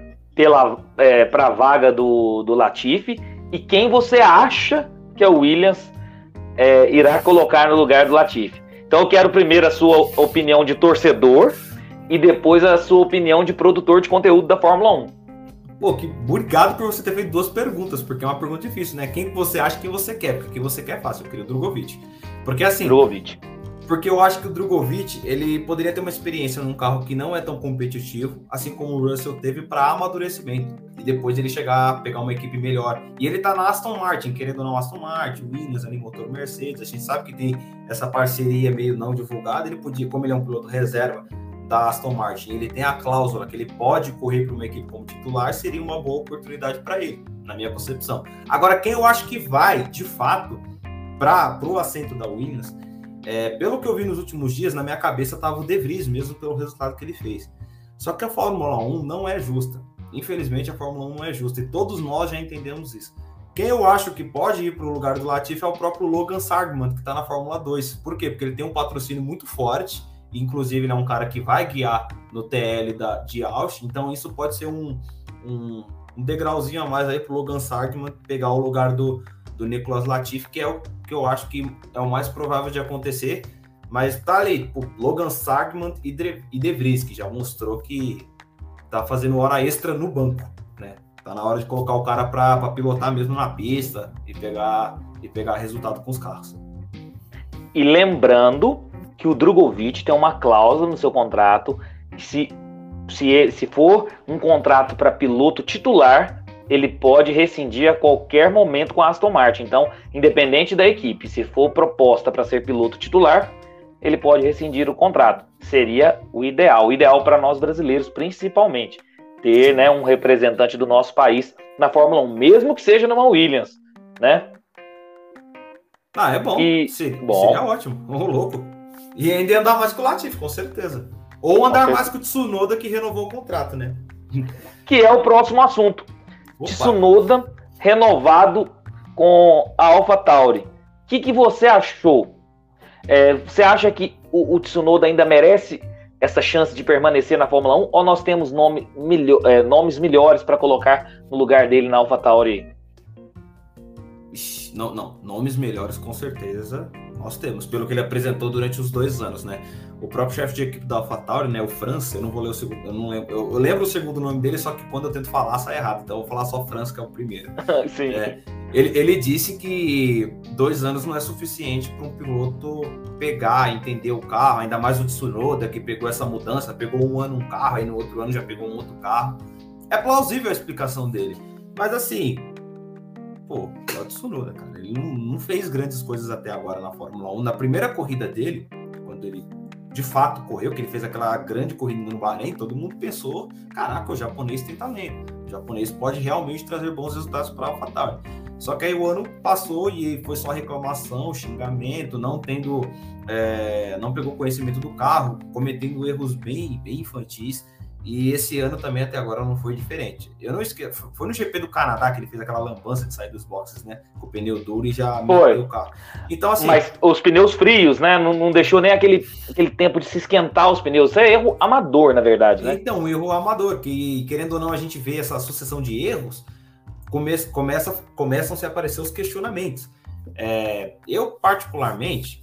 pra vaga do Latifi? E quem você acha que a Williams irá colocar no lugar do Latifi? Então eu quero primeiro a sua opinião de torcedor e depois a sua opinião de produtor de conteúdo da Fórmula 1. Pô, obrigado por você ter feito duas perguntas, porque é uma pergunta difícil, né? Quem você acha que você quer? Porque quem você quer é fácil, eu queria o Drogovic. Porque assim... Drogovic. Porque eu acho que o Drogovic, ele poderia ter uma experiência num carro que não é tão competitivo, assim como o Russell teve, para amadurecimento. e depois ele chegar, pegar uma equipe melhor. E ele tá na Aston Martin, querendo ou não, Aston Martin, Williams, ali motor Mercedes, a gente sabe que tem essa parceria meio não divulgada, ele podia, como ele é um piloto reserva da Aston Martin, ele tem a cláusula que ele pode correr para uma equipe como titular, seria uma boa oportunidade para ele, na minha concepção. Agora, quem eu acho que vai, de fato, para o assento da Williams, pelo que eu vi nos últimos dias, na minha cabeça estava o De Vries, mesmo pelo resultado que ele fez. Só que a Fórmula 1 não é justa. Infelizmente, a Fórmula 1 não é justa. E todos nós já entendemos isso. Quem eu acho que pode ir para o lugar do Latifi é o próprio Logan Sargeant, que está na Fórmula 2. Por quê? Porque ele tem um patrocínio muito forte. Inclusive, ele é um cara que vai guiar no TL de Austin. Então, isso pode ser um degrauzinho a mais aí para o Logan Sargeant pegar o lugar do Nicolás Latifi, que é o que eu acho que é o mais provável de acontecer. Mas tá ali, o Logan Sargeant e De Vries, que já mostrou que tá fazendo hora extra no banco, né? Tá na hora de colocar o cara para pilotar mesmo na pista e pegar resultado com os carros. E lembrando que o Drugovic tem uma cláusula no seu contrato, se for um contrato para piloto titular, ele pode rescindir a qualquer momento com a Aston Martin. Então, independente da equipe, se for proposta para ser piloto titular, ele pode rescindir o contrato. Seria o ideal. O ideal para nós brasileiros, principalmente. Ter, né, um representante do nosso país na Fórmula 1, mesmo que seja numa Williams, né? Ah, é bom. Bom. Seria ótimo. Um louco. E ainda andar mais com o Latifi, com certeza. Ou andar mais com o Tsunoda, que renovou o contrato, né? Que é o próximo assunto. Opa. Tsunoda renovado com a AlphaTauri. O que você achou? Você acha que o Tsunoda ainda merece essa chance de permanecer na Fórmula 1? Ou nós temos nomes melhores para colocar no lugar dele na AlphaTauri? Não. Nomes melhores, com certeza, nós temos. Pelo que ele apresentou durante os 2 anos, né? O próprio chefe de equipe da AlphaTauri, né? O França, eu não vou ler o segundo... Eu lembro o segundo nome dele, só que quando eu tento falar, sai errado. Então eu vou falar só França, que é o primeiro. Sim. Ele disse que 2 anos não é suficiente para um piloto pegar, entender o carro, ainda mais o Tsunoda, que pegou essa mudança, pegou um ano um carro, aí no outro ano já pegou um outro carro. É plausível a explicação dele. Mas assim, pô, é o Tsunoda, cara. Ele não fez grandes coisas até agora na Fórmula 1. Na primeira corrida dele, quando ele de fato correu, que ele fez aquela grande corrida no Bahrein, todo mundo pensou, caraca, o japonês tem talento. O japonês pode realmente trazer bons resultados para a AlphaTauri. Só que aí o ano passou e foi só reclamação, xingamento, não pegou conhecimento do carro, cometendo erros bem infantis. E esse ano também até agora não foi diferente. Eu não esqueço, foi no GP do Canadá que ele fez aquela lambança de sair dos boxes, né? Com o pneu duro e já meteu o carro. Então, assim, mas os pneus frios, né? Não deixou nem aquele tempo de se esquentar os pneus. Isso é erro amador, na verdade, né? Então, erro amador, que querendo ou não a gente vê essa sucessão de erros, começam a se aparecer os questionamentos. Eu, particularmente,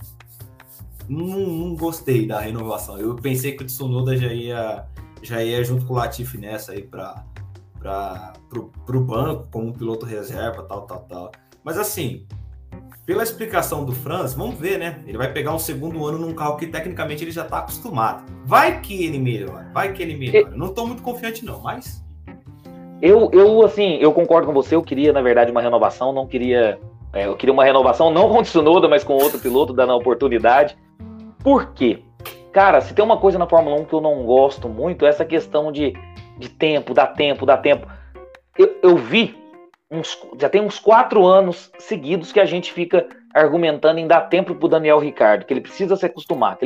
não gostei da renovação. Eu pensei que o Tsunoda já ia junto com o Latifi nessa aí pro banco, como um piloto reserva, tal. Mas assim, pela explicação do Franz, vamos ver, né? Ele vai pegar um segundo ano num carro que tecnicamente ele já tá acostumado. Vai que ele melhora. Eu não tô muito confiante não, mas... Eu concordo com você. Eu queria, na verdade, uma renovação. Eu queria uma renovação não com o Tsunoda, mas com outro piloto, dando a oportunidade. Por quê? Cara, se tem uma coisa na Fórmula 1 que eu não gosto muito, é essa questão de tempo, dá tempo. Eu vi, já tem uns 4 anos seguidos que a gente fica argumentando em dar tempo pro Daniel Ricciardo, que ele precisa se acostumar,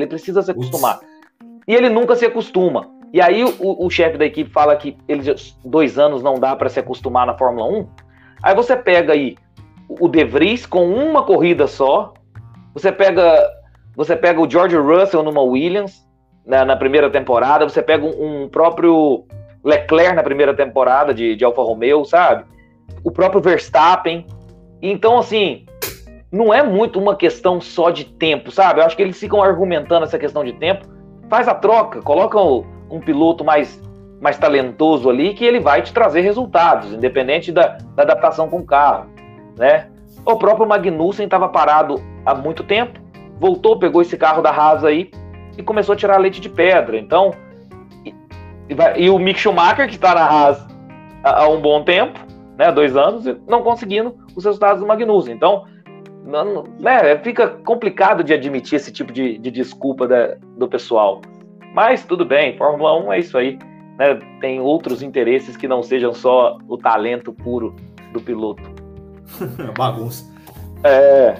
E ele nunca se acostuma. E aí o chefe da equipe fala que 2 anos não dá para se acostumar na Fórmula 1. Aí você pega aí o De Vries com uma corrida só, você pega o George Russell numa Williams na primeira temporada, você pega um próprio Leclerc na primeira temporada de Alfa Romeo, sabe? O próprio Verstappen. Então, assim, não é muito uma questão só de tempo, sabe? Eu acho que eles ficam argumentando essa questão de tempo. Faz a troca, coloca um piloto mais talentoso ali, que ele vai te trazer resultados, independente da adaptação com o carro, né? O próprio Magnussen estava parado há muito tempo, voltou, pegou esse carro da Haas aí e começou a tirar leite de pedra. Então, e o Mick Schumacher, que está na Haas, há um bom tempo, né, 2 anos, e não conseguindo os resultados do Magnussen. Então, não, né, fica complicado de admitir esse tipo de desculpa do pessoal. Mas tudo bem, Fórmula 1 é isso aí, né, tem outros interesses que não sejam só o talento puro do piloto. Bagunça. É.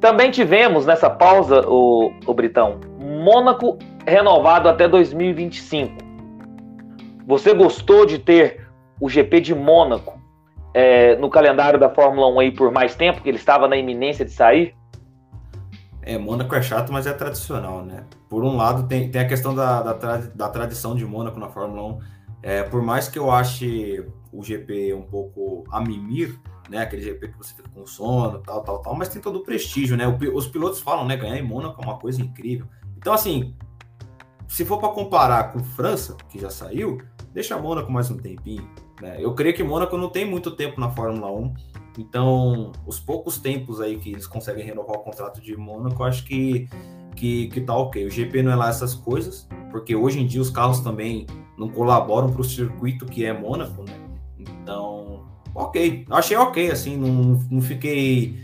Também tivemos nessa pausa, o Britão, Mônaco renovado até 2025. Você gostou de ter o GP de Mônaco no calendário da Fórmula 1 aí por mais tempo, que ele estava na iminência de sair? Mônaco é chato, mas é tradicional, né? Por um lado, tem a questão da tradição de Mônaco na Fórmula 1. Por mais que eu ache o GP um pouco a mimir, né? Aquele GP que você fica com sono, tal, mas tem todo o prestígio, né? Os pilotos falam, né? Ganhar em Mônaco é uma coisa incrível. Então, assim, se for para comparar com França, que já saiu, deixa Mônaco mais um tempinho, né? Eu creio que Mônaco não tem muito tempo na Fórmula 1, então os poucos tempos aí que eles conseguem renovar o contrato de Mônaco, eu acho que tá ok. O GP não é lá essas coisas, porque hoje em dia os carros também não colaboram para o circuito que é Mônaco, né? Então, ok. Achei ok, assim, não fiquei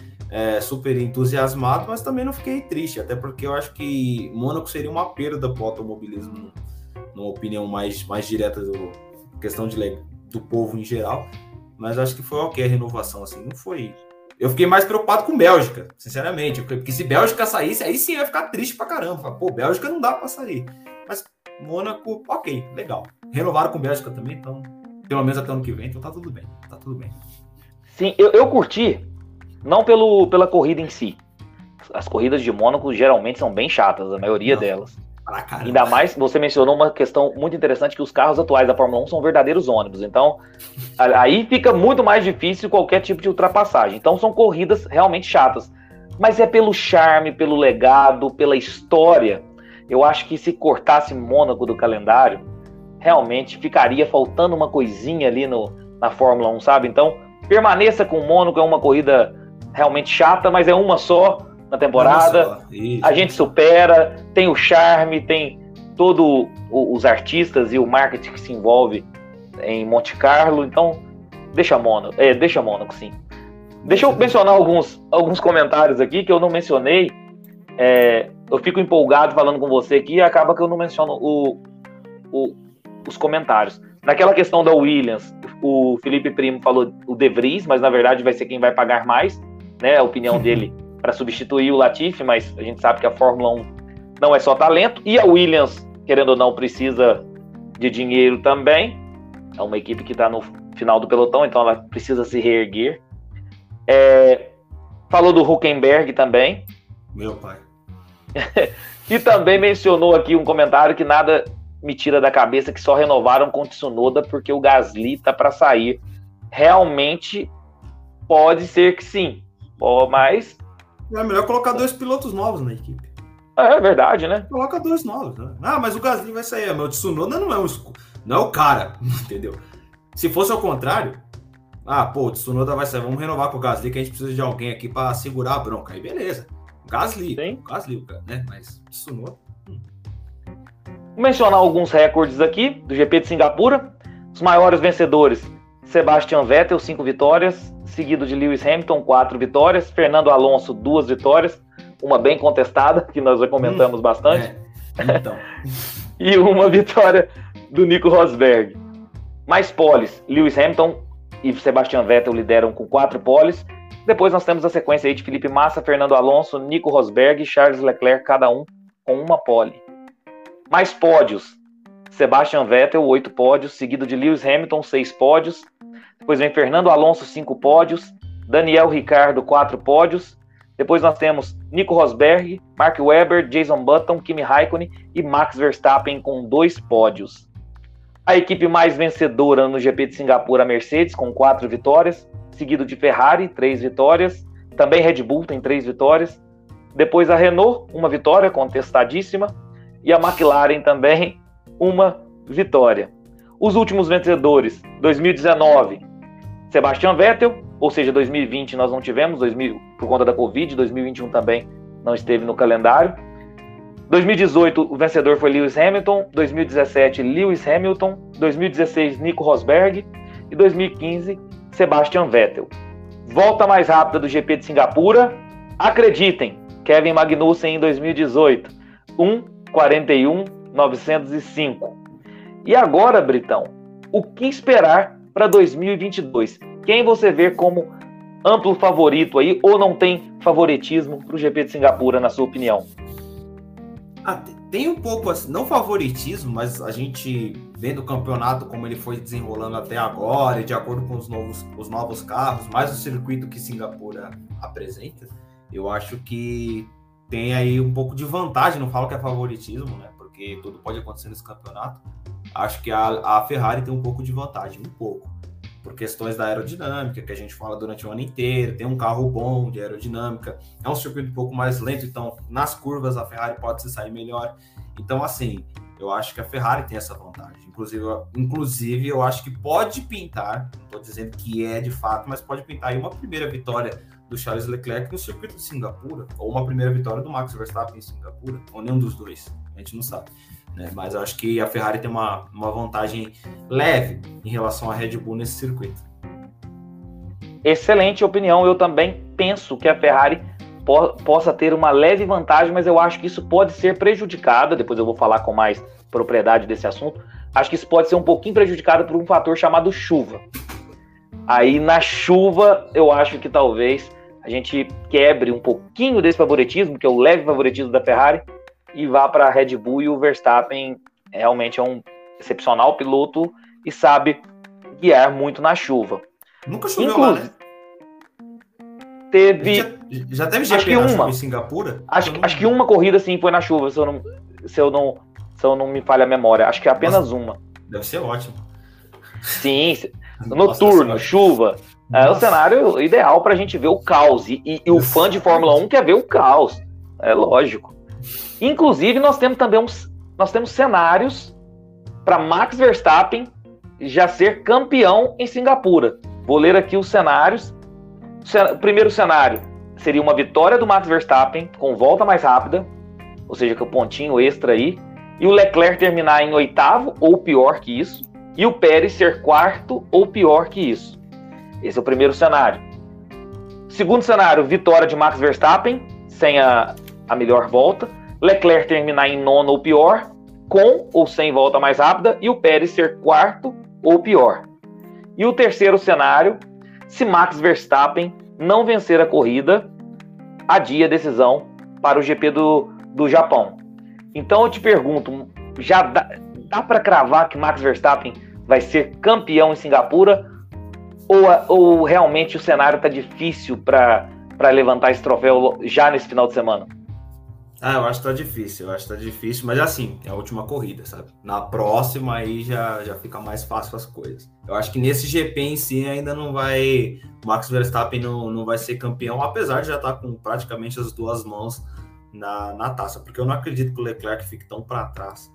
super entusiasmado, mas também não fiquei triste, até porque eu acho que Mônaco seria uma perda para o automobilismo, numa opinião mais direta questão do povo em geral, mas acho que foi ok a renovação, assim, não foi... Eu fiquei mais preocupado com Bélgica, sinceramente, porque se Bélgica saísse, aí sim eu ia ficar triste pra caramba, pô, Bélgica não dá pra sair, mas Mônaco, ok, legal, renovaram com Bélgica também, então, pelo menos até ano que vem, então tá tudo bem. Sim, eu curti, não pela corrida em si. As corridas de Mônaco geralmente são bem chatas, a maioria delas. Ainda mais, você mencionou uma questão muito interessante, que os carros atuais da Fórmula 1 são verdadeiros ônibus. Então, aí fica muito mais difícil qualquer tipo de ultrapassagem. Então, são corridas realmente chatas. Mas é pelo charme, pelo legado, pela história. Eu acho que se cortasse Mônaco do calendário, realmente ficaria faltando uma coisinha ali na Fórmula 1, sabe? Então, permaneça com Mônaco, é uma corrida... realmente chata, mas é uma só na temporada, a gente supera, tem o charme, tem todos os artistas e o marketing que se envolve em Monte Carlo, então deixa Mônaco sim. Deixa eu mencionar alguns comentários aqui que eu não mencionei, eu fico empolgado falando com você aqui e acaba que eu não menciono os comentários. Naquela questão da Williams, o Felipe Primo falou o De Vries, mas na verdade vai ser quem vai pagar mais, né, a opinião dele para substituir o Latifi, mas a gente sabe que a Fórmula 1 não é só talento, e a Williams, querendo ou não, precisa de dinheiro também, é uma equipe que está no final do pelotão, então ela precisa se reerguer. Falou do Hülkenberg também, meu pai, e também mencionou aqui um comentário que nada me tira da cabeça, que só renovaram com o Tsunoda porque o Gasly tá para sair. Realmente pode ser que sim, mas... é melhor colocar 2 pilotos novos na equipe. É verdade, né? Coloca 2 novos. Né? Ah, mas o Gasly vai sair. Meu, o Tsunoda não é o cara, entendeu? Se fosse ao contrário, o Tsunoda vai sair, vamos renovar com o Gasly, que a gente precisa de alguém aqui para segurar a bronca. Aí beleza, Gasly, cara, né? Mas Tsunoda... Vou mencionar alguns recordes aqui do GP de Singapura. Os maiores vencedores: Sebastian Vettel, 5 vitórias, seguido de Lewis Hamilton, 4 vitórias, Fernando Alonso, 2 vitórias, uma bem contestada, que nós já comentamos bastante, então. E uma vitória do Nico Rosberg. Mais poles: Lewis Hamilton e Sebastian Vettel lideram com 4 poles. Depois nós temos a sequência aí de Felipe Massa, Fernando Alonso, Nico Rosberg e Charles Leclerc, cada um com 1 pole. Mais pódios: Sebastian Vettel, 8 pódios, seguido de Lewis Hamilton, 6 pódios. Depois vem Fernando Alonso, 5 pódios. Daniel Ricciardo, 4 pódios. Depois nós temos Nico Rosberg, Mark Webber, Jason Button, Kimi Raikkonen e Max Verstappen com 2 pódios. A equipe mais vencedora no GP de Singapura, Mercedes, com 4 vitórias, seguido de Ferrari, 3 vitórias. Também Red Bull tem 3 vitórias. Depois a Renault, 1 vitória, contestadíssima. E a McLaren também, 1 vitória. Os últimos vencedores: 2019, Sebastian Vettel, ou seja, 2020 nós não tivemos, por conta da Covid, 2021 também não esteve no calendário. 2018, o vencedor foi Lewis Hamilton, 2017, Lewis Hamilton, 2016, Nico Rosberg, e 2015, Sebastian Vettel. Volta mais rápida do GP de Singapura, acreditem, Kevin Magnussen em 2018, 1:41.905. E agora, Britão, o que esperar para 2022? Quem você vê como amplo favorito aí, ou não tem favoritismo para o GP de Singapura, na sua opinião? Tem um pouco, assim, não favoritismo, mas a gente vendo o campeonato como ele foi desenrolando até agora, e de acordo com os novos carros, mais o circuito que Singapura apresenta, eu acho que tem aí um pouco de vantagem, não falo que é favoritismo, né? Porque tudo pode acontecer nesse campeonato. Acho que a Ferrari tem um pouco de vantagem, um pouco, por questões da aerodinâmica, que a gente fala durante o ano inteiro, tem um carro bom de aerodinâmica, é um circuito um pouco mais lento, então nas curvas a Ferrari pode se sair melhor. Então, assim, eu acho que a Ferrari tem essa vantagem. Inclusive eu acho que pode pintar, não estou dizendo que é de fato, mas pode pintar aí uma primeira vitória do Charles Leclerc no circuito de Singapura, ou uma primeira vitória do Max Verstappen em Singapura, ou nenhum dos dois, a gente não sabe. Né? Mas eu acho que a Ferrari tem uma vantagem leve em relação à Red Bull nesse circuito. Excelente opinião. Eu também penso que a Ferrari possa ter uma leve vantagem, mas eu acho que isso pode ser prejudicada. Depois eu vou falar com mais propriedade desse assunto. Acho que isso pode ser um pouquinho prejudicado por um fator chamado chuva. Aí na chuva eu acho que talvez a gente quebre um pouquinho desse favoritismo, que é o leve favoritismo da Ferrari, e vá para a Red Bull. E o Verstappen realmente é um excepcional piloto e sabe guiar muito na chuva. Nunca choveu lá, né? Teve... Já teve GP na chuva em Singapura? Acho que uma corrida, sim, foi na chuva, se eu não me falha a memória. Acho que é apenas uma. Deve ser ótimo. Sim, noturno, chuva. É o cenário ideal para a gente ver o caos. E o fã de Fórmula 1 quer ver o caos. É lógico. Inclusive, nós temos também nós temos cenários para Max Verstappen já ser campeão em Singapura. Vou ler aqui os cenários. O primeiro cenário seria uma vitória do Max Verstappen com volta mais rápida, ou seja, com um pontinho extra aí, e o Leclerc terminar em oitavo ou pior que isso, e o Pérez ser quarto ou pior que isso. Esse é o primeiro cenário. Segundo cenário, vitória de Max Verstappen sem a melhor volta, Leclerc terminar em nono ou pior, com ou sem volta mais rápida, e o Pérez ser quarto ou pior. E o terceiro cenário, se Max Verstappen não vencer a corrida, adia a decisão para o GP do Japão. Então eu te pergunto, já dá para cravar que Max Verstappen vai ser campeão em Singapura, ou realmente o cenário está difícil para levantar esse troféu já nesse final de semana? Eu acho que tá difícil, mas assim, é a última corrida, sabe? Na próxima aí já fica mais fácil as coisas. Eu acho que nesse GP em si ainda não vai, o Max Verstappen não vai ser campeão, apesar de já estar com praticamente as duas mãos na taça, porque eu não acredito que o Leclerc fique tão para trás,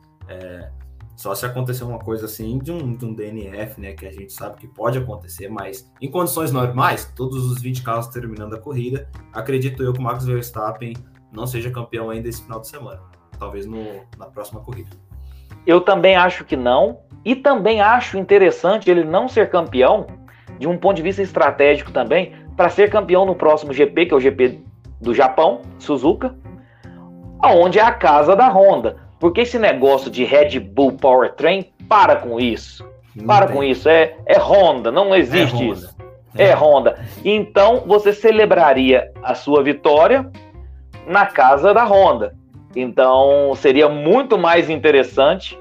só se acontecer uma coisa assim de um DNF, né, que a gente sabe que pode acontecer, mas em condições normais, todos os 20 carros terminando a corrida, acredito eu que o Max Verstappen não seja campeão ainda esse final de semana, talvez na próxima corrida. Eu também acho que não, e também acho interessante ele não ser campeão, de um ponto de vista estratégico também, para ser campeão no próximo GP, que é o GP do Japão, Suzuka, onde é a casa da Honda, porque esse negócio de Red Bull Powertrain, para com isso, é Honda, não existe isso, é Honda. Então você celebraria a sua vitória na casa da Honda. Então seria muito mais interessante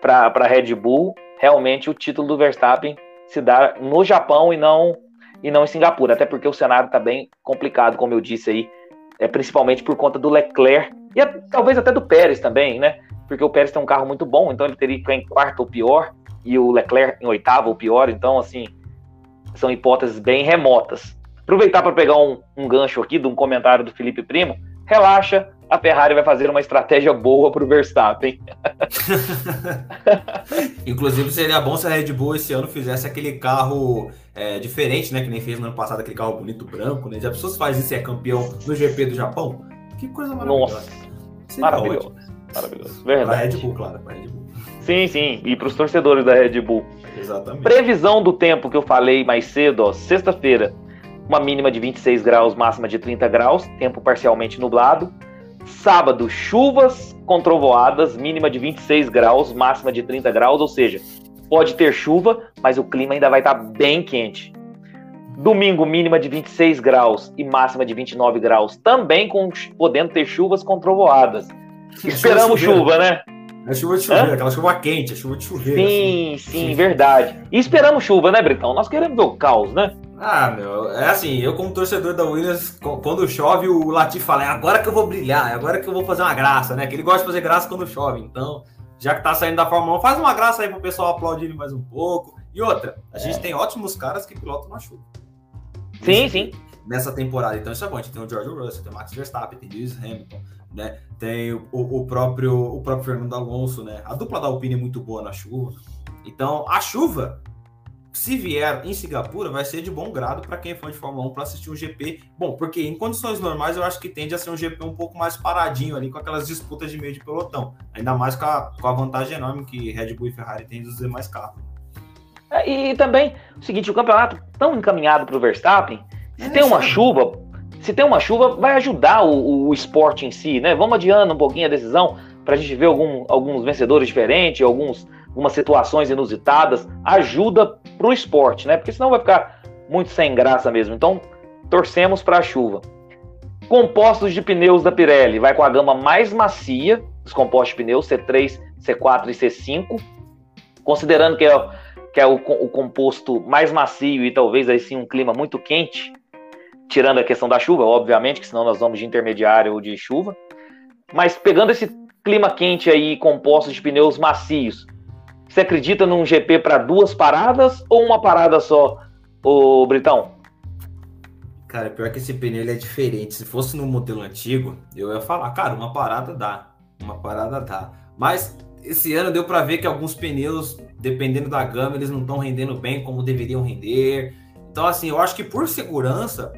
para a Red Bull realmente o título do Verstappen se dar no Japão e não em Singapura, até porque o cenário está bem complicado, como eu disse aí, principalmente por conta do Leclerc e talvez até do Pérez também, né? Porque o Pérez tem um carro muito bom, então ele teria que ficar em quarto ou pior, e o Leclerc em oitavo ou pior, então assim, são hipóteses bem remotas. Aproveitar para pegar um gancho aqui de um comentário do Felipe Primo. Relaxa, a Ferrari vai fazer uma estratégia boa para o Verstappen. Inclusive, seria bom se a Red Bull esse ano fizesse aquele carro diferente, né? Que nem fez no ano passado, aquele carro bonito branco, né? Já pensou se faz isso e é campeão no GP do Japão? Que coisa maravilhosa. Nossa, maravilhoso. Verdade. Para a Red Bull, claro. Sim, sim. E para os torcedores da Red Bull. Exatamente. Previsão do tempo que eu falei mais cedo, ó, sexta-feira, uma mínima de 26 graus, máxima de 30 graus, tempo parcialmente nublado. Sábado, chuvas com trovoadas, mínima de 26 graus, máxima de 30 graus, ou seja, pode ter chuva, mas o clima ainda vai estar bem quente. Domingo, mínima de 26 graus e máxima de 29 graus, também podendo ter chuvas com trovoadas. Esperamos chuva, né? É chuva de chuveiro, aquela chuva quente, é chuva de chuveiro. Sim, assim. Sim, verdade. E esperamos chuva, né, Britão? Nós queremos o caos, né? Ah, meu, é assim, eu como torcedor da Williams, quando chove, o Latifi fala, é agora que eu vou brilhar, é agora que eu vou fazer uma graça, né? Que ele gosta de fazer graça quando chove, então, já que tá saindo da Fórmula 1, faz uma graça aí pro pessoal aplaudir mais um pouco. E outra, a gente tem ótimos caras que pilotam na chuva. Sim, sim. Nessa temporada, então isso é bom, a gente tem o George Russell, tem o Max Verstappen, tem o Lewis Hamilton, né? Tem o próprio Fernando Alonso, né? A dupla da Alpine é muito boa na chuva. Então, a chuva, se vier em Singapura, vai ser de bom grado para quem é fã de Fórmula 1 para assistir um GP. Bom, porque em condições normais eu acho que tende a ser um GP um pouco mais paradinho ali, com aquelas disputas de meio de pelotão. Ainda mais com a vantagem enorme que Red Bull e Ferrari têm dos demais carros. É, e também, o seguinte, o campeonato tão encaminhado para o Verstappen, se tem uma chuva, vai ajudar o esporte em si, né? Vamos adiando um pouquinho a decisão para a gente ver alguns vencedores diferentes, algumas situações inusitadas, ajuda pro esporte, né? Porque senão vai ficar muito sem graça mesmo. Então, torcemos para a chuva. Compostos de pneus da Pirelli, vai com a gama mais macia, os compostos de pneus C3, C4 e C5, considerando que é o composto mais macio e talvez aí sim um clima muito quente, tirando a questão da chuva, obviamente, que senão nós vamos de intermediário ou de chuva, mas pegando esse clima quente aí, compostos de pneus macios, você acredita num GP para duas paradas ou uma parada só, ô Britão? Cara, pior que esse pneu ele é diferente, se fosse no modelo antigo, eu ia falar, cara, uma parada dá, mas esse ano deu para ver que alguns pneus, dependendo da gama, eles não estão rendendo bem como deveriam render. Então, assim, eu acho que por segurança,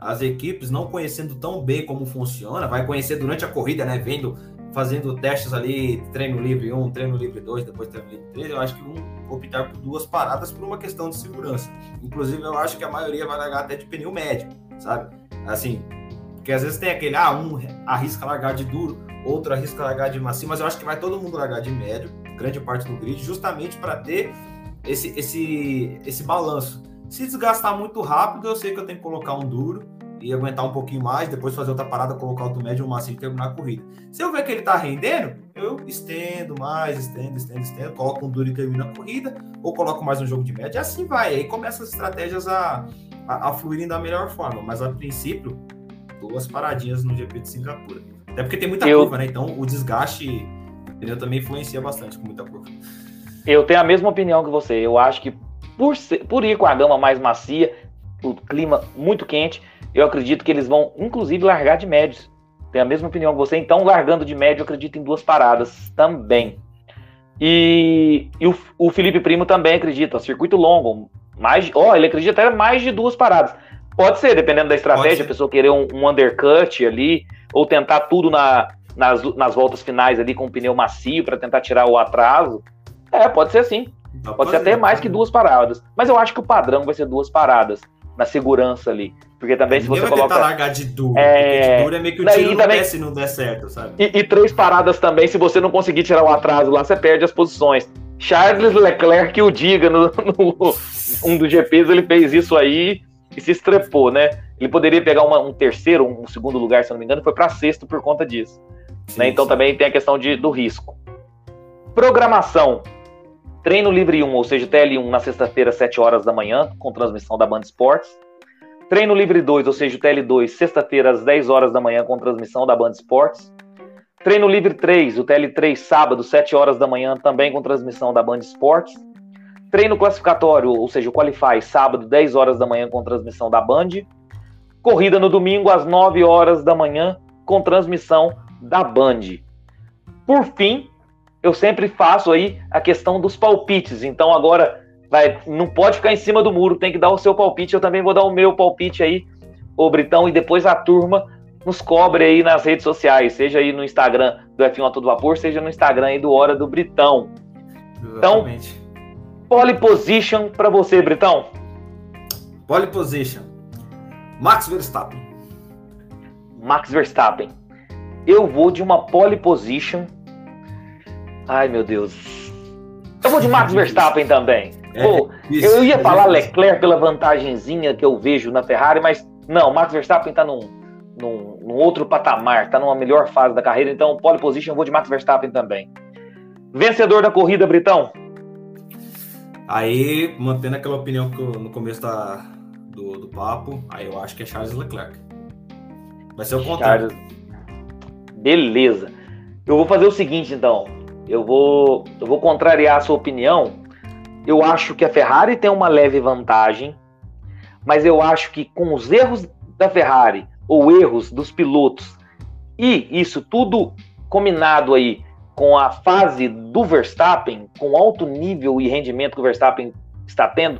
as equipes não conhecendo tão bem como funciona, vai conhecer durante a corrida, né? Fazendo testes ali, treino livre 1, treino livre 2, depois treino livre 3. Eu acho que optar por duas paradas por uma questão de segurança. Inclusive, eu acho que a maioria vai largar até de pneu médio, sabe? Assim, porque às vezes tem aquele, um arrisca largar de duro, outro arrisca largar de macio, mas eu acho que vai todo mundo largar de médio, grande parte do grid, justamente para ter esse balanço. Se desgastar muito rápido, eu sei que eu tenho que colocar um duro e aguentar um pouquinho mais, depois fazer outra parada, colocar outro médio, um macio e terminar a corrida. Se eu ver que ele tá rendendo, eu estendo mais, estendo, coloco um duro e termino a corrida, ou coloco mais um jogo de médio, e assim vai. Aí começam as estratégias a fluírem da melhor forma, mas a princípio, duas paradinhas no GP de Singapura. Até porque tem muita curva, né? Então o desgaste também influencia bastante com muita curva. Eu tenho a mesma opinião que você. Eu acho que por ir com a gama mais macia, o clima muito quente, eu acredito que eles vão, inclusive, largar de médios. Tenho a mesma opinião que você. Então, largando de médio, eu acredito em duas paradas também. E o Felipe Primo também acredita. Circuito longo. Ele acredita até mais de duas paradas. Pode ser, dependendo da estratégia, a pessoa querer um undercut ali, ou tentar tudo nas voltas finais ali com o pneu macio para tentar tirar o atraso. Pode ser sim. Pode ser até mais que duas paradas. Mas eu acho que o padrão vai ser duas paradas na segurança ali. Porque também se você vai coloca... tentar largar de duro. Porque de duro é meio que o tiro também... desce se não der certo, sabe? E três paradas também, se você não conseguir tirar o atraso lá, você perde as posições. Charles Leclerc que o diga, no um dos GPs ele fez isso aí e se estrepou, né? Ele poderia pegar um terceiro, um segundo lugar, se eu não me engano, foi para sexto por conta disso. Sim, né? Então também tem a questão do risco. Programação. Treino livre 1, ou seja, TL1 na sexta-feira, 7 horas da manhã, com transmissão da Band Esportes. Treino livre 2, ou seja, TL2, sexta-feira, às 10 horas da manhã, com transmissão da Band Esportes. Treino livre 3, o TL3, sábado, 7 horas da manhã, também com transmissão da Band Esportes. Treino classificatório, ou seja, o Qualify, sábado, 10 horas da manhã, com transmissão da Band. Corrida no domingo, às 9 horas da manhã, com transmissão da Band. Por fim, eu sempre faço aí a questão dos palpites. Então agora não pode ficar em cima do muro, tem que dar o seu palpite. Eu também vou dar o meu palpite aí, ô Britão, e depois a turma nos cobre aí nas redes sociais, seja aí no Instagram do F1 a Todo Vapor, seja no Instagram aí do Hora do Britão. Exatamente. Então, Pole position para você, Britão. Pole position. Max Verstappen. Max Verstappen. Eu vou de uma pole position. Ai, meu Deus. Eu vou de Max Verstappen também. Pô, eu ia falar Leclerc pela vantagenzinha que eu vejo na Ferrari, mas não, Max Verstappen tá num outro patamar, tá numa melhor fase da carreira, então pole position eu vou de Max Verstappen também. Vencedor da corrida, Britão. Aí, mantendo aquela opinião que no começo do papo, aí eu acho que é Charles Leclerc. Vai ser o contrário. Beleza. Eu vou fazer o seguinte, então. Eu vou contrariar a sua opinião. Eu acho que a Ferrari tem uma leve vantagem, mas eu acho que com os erros da Ferrari, ou erros dos pilotos, e isso tudo combinado aí com a fase do Verstappen, com o alto nível e rendimento que o Verstappen está tendo,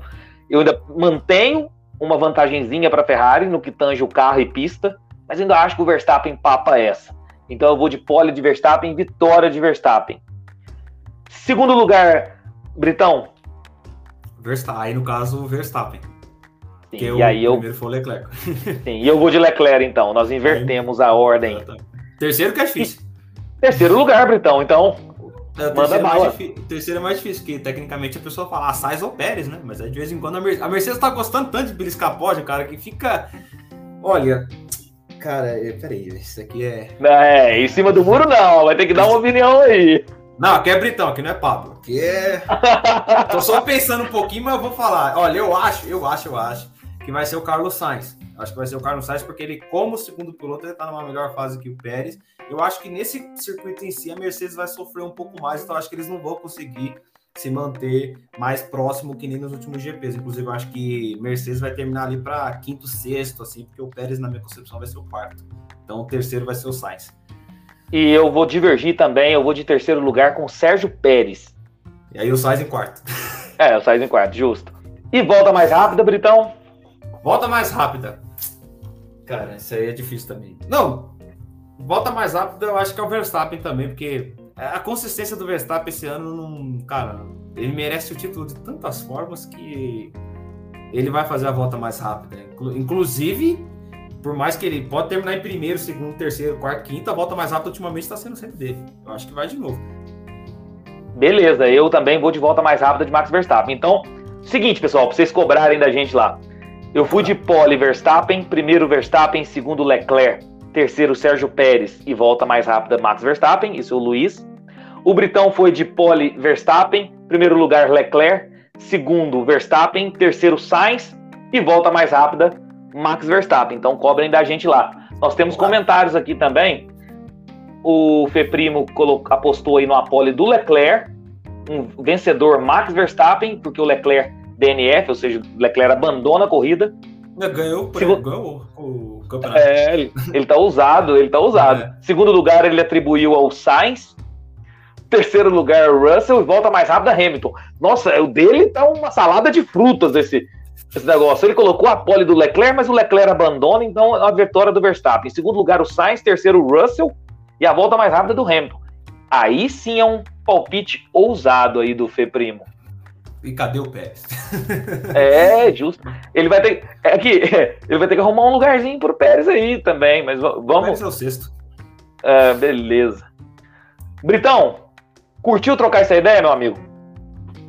eu ainda mantenho uma vantagenzinha para a Ferrari no que tange o carro e pista, mas ainda acho que o Verstappen papa essa. Então eu vou de pole de Verstappen, vitória de Verstappen. Segundo lugar, Britão. Aí no caso o Verstappen. Sim, que e eu, aí o primeiro foi o Leclerc. Sim, e eu vou de Leclerc então, nós invertemos a ordem. Terceiro que é difícil. Terceiro lugar, Britão, então manda bala. Terceiro é mais difícil, porque tecnicamente a pessoa fala Sainz ou Pérez, né? Mas de vez em quando a Mercedes tá gostando tanto de beliscar pódio, cara, que fica... Olha, cara, peraí, isso aqui é... É, em cima do muro não, vai ter que dar uma opinião aí. Não, aqui é Britão, aqui não é Pablo, aqui é... Tô só pensando um pouquinho, mas eu vou falar. Olha, eu acho que vai ser o Carlos Sainz. Acho que vai ser o Carlos Sainz, porque ele, como segundo piloto, ele tá numa melhor fase que o Pérez. Eu acho que nesse circuito em si, a Mercedes vai sofrer um pouco mais, então acho que eles não vão conseguir se manter mais próximo que nem nos últimos GPs. Inclusive, eu acho que Mercedes vai terminar ali para quinto, sexto, assim, porque o Pérez, na minha concepção, vai ser o quarto. Então, o terceiro vai ser o Sainz. E eu vou divergir também, eu vou de terceiro lugar com o Sérgio Pérez. E aí o Sainz em quarto. É, o Sainz em quarto, justo. E volta mais rápida, Britão? Volta mais rápida. Cara, isso aí é difícil também. Não, volta mais rápida eu acho que é o Verstappen também, porque a consistência do Verstappen esse ano, não, cara, ele merece o título de tantas formas que ele vai fazer a volta mais rápida. Inclusive, por mais que ele pode terminar em primeiro, segundo, terceiro, quarto, quinto, a volta mais rápida ultimamente está sendo sempre dele. Eu acho que vai de novo. Beleza, eu também vou de volta mais rápida de Max Verstappen. Então, seguinte, pessoal, para vocês cobrarem da gente lá. Eu fui de pole Verstappen, primeiro Verstappen, segundo Leclerc, terceiro Sérgio Pérez e volta mais rápida Max Verstappen, isso é o Luiz. O Britão foi de pole Verstappen, primeiro lugar Leclerc, segundo Verstappen, terceiro Sainz e volta mais rápida Max Verstappen. Então cobrem da gente lá. Nós temos comentários aqui também. O Fê Primo apostou aí numa pole do Leclerc, um vencedor Max Verstappen, porque o Leclerc DNF, ou seja, o Leclerc abandona a corrida. Ganhou o campeonato. É, ele tá ousado, ele tá ousado. É. Segundo lugar, ele atribuiu ao Sainz. Terceiro lugar, Russell. E volta mais rápida, Hamilton. Nossa, o dele tá uma salada de frutas esse negócio. Ele colocou a pole do Leclerc, mas o Leclerc abandona, então é a vitória do Verstappen. Em segundo lugar, o Sainz. Terceiro, o Russell. E a volta mais rápida do Hamilton. Aí sim é um palpite ousado aí do Fê Primo. E cadê o Pérez? É, justo. Ele vai ter que arrumar um lugarzinho pro Pérez aí também, mas vamos... O Pérez é o sexto. Ah, beleza. Britão, curtiu trocar essa ideia, meu amigo?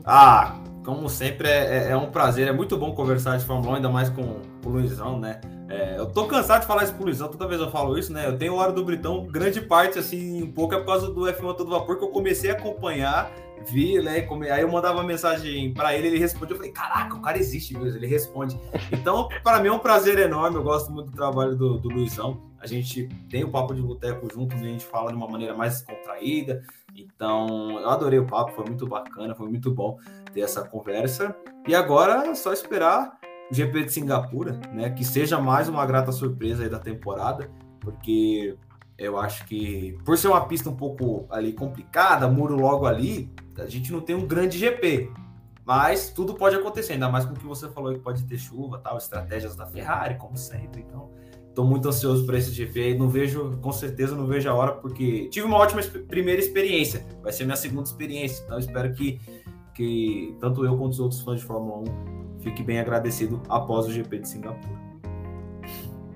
Ah, como sempre, é um prazer. É muito bom conversar de Fórmula 1, ainda mais com o Luizão, né? É, eu tô cansado de falar isso pro Luizão, toda vez eu falo isso, né? Eu tenho hora do Britão, grande parte, assim, um pouco é por causa do F1 a Todo Vapor, que eu comecei a acompanhar, vi, né? Aí eu mandava mensagem pra ele, ele respondia, eu falei, caraca, o cara existe mesmo, ele responde. Então, pra mim é um prazer enorme, eu gosto muito do trabalho do Luizão. A gente tem o Papo de Boteco juntos, a gente fala de uma maneira mais descontraída. Então, eu adorei o papo, foi muito bacana, foi muito bom ter essa conversa. E agora é só esperar o GP de Singapura, né? Que seja mais uma grata surpresa aí da temporada, porque eu acho que, por ser uma pista um pouco ali complicada, muro logo ali, a gente não tem um grande GP, mas tudo pode acontecer, ainda mais com o que você falou que pode ter chuva, tal, estratégias da Ferrari, como sempre. Então, estou muito ansioso para esse GP e não vejo, com certeza não vejo a hora, porque tive uma ótima primeira experiência, vai ser minha segunda experiência, então espero que que tanto eu quanto os outros fãs de Fórmula 1 fique bem agradecido após o GP de Singapura.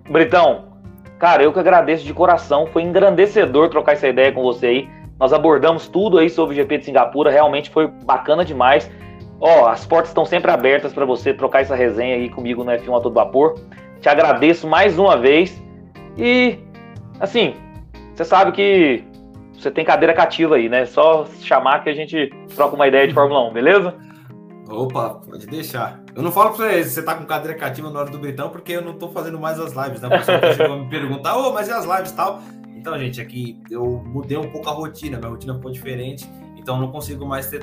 Britão, cara, eu que agradeço de coração, foi engrandecedor trocar essa ideia com você aí, nós abordamos tudo aí sobre o GP de Singapura, realmente foi bacana demais. Ó, as portas estão sempre abertas para você trocar essa resenha aí comigo no F1 a Todo Vapor. Te agradeço mais uma vez e, assim, você sabe que você tem cadeira cativa aí, né? Só chamar que a gente troca uma ideia de Fórmula 1, beleza? Opa, pode deixar. Eu não falo pra você se você tá com cadeira cativa na hora do Britão, porque eu não tô fazendo mais as lives, né? O pessoal chegou a me perguntar, mas e as lives e tal? Então, gente, aqui eu mudei um pouco a rotina, minha rotina ficou diferente, então eu não consigo mais ser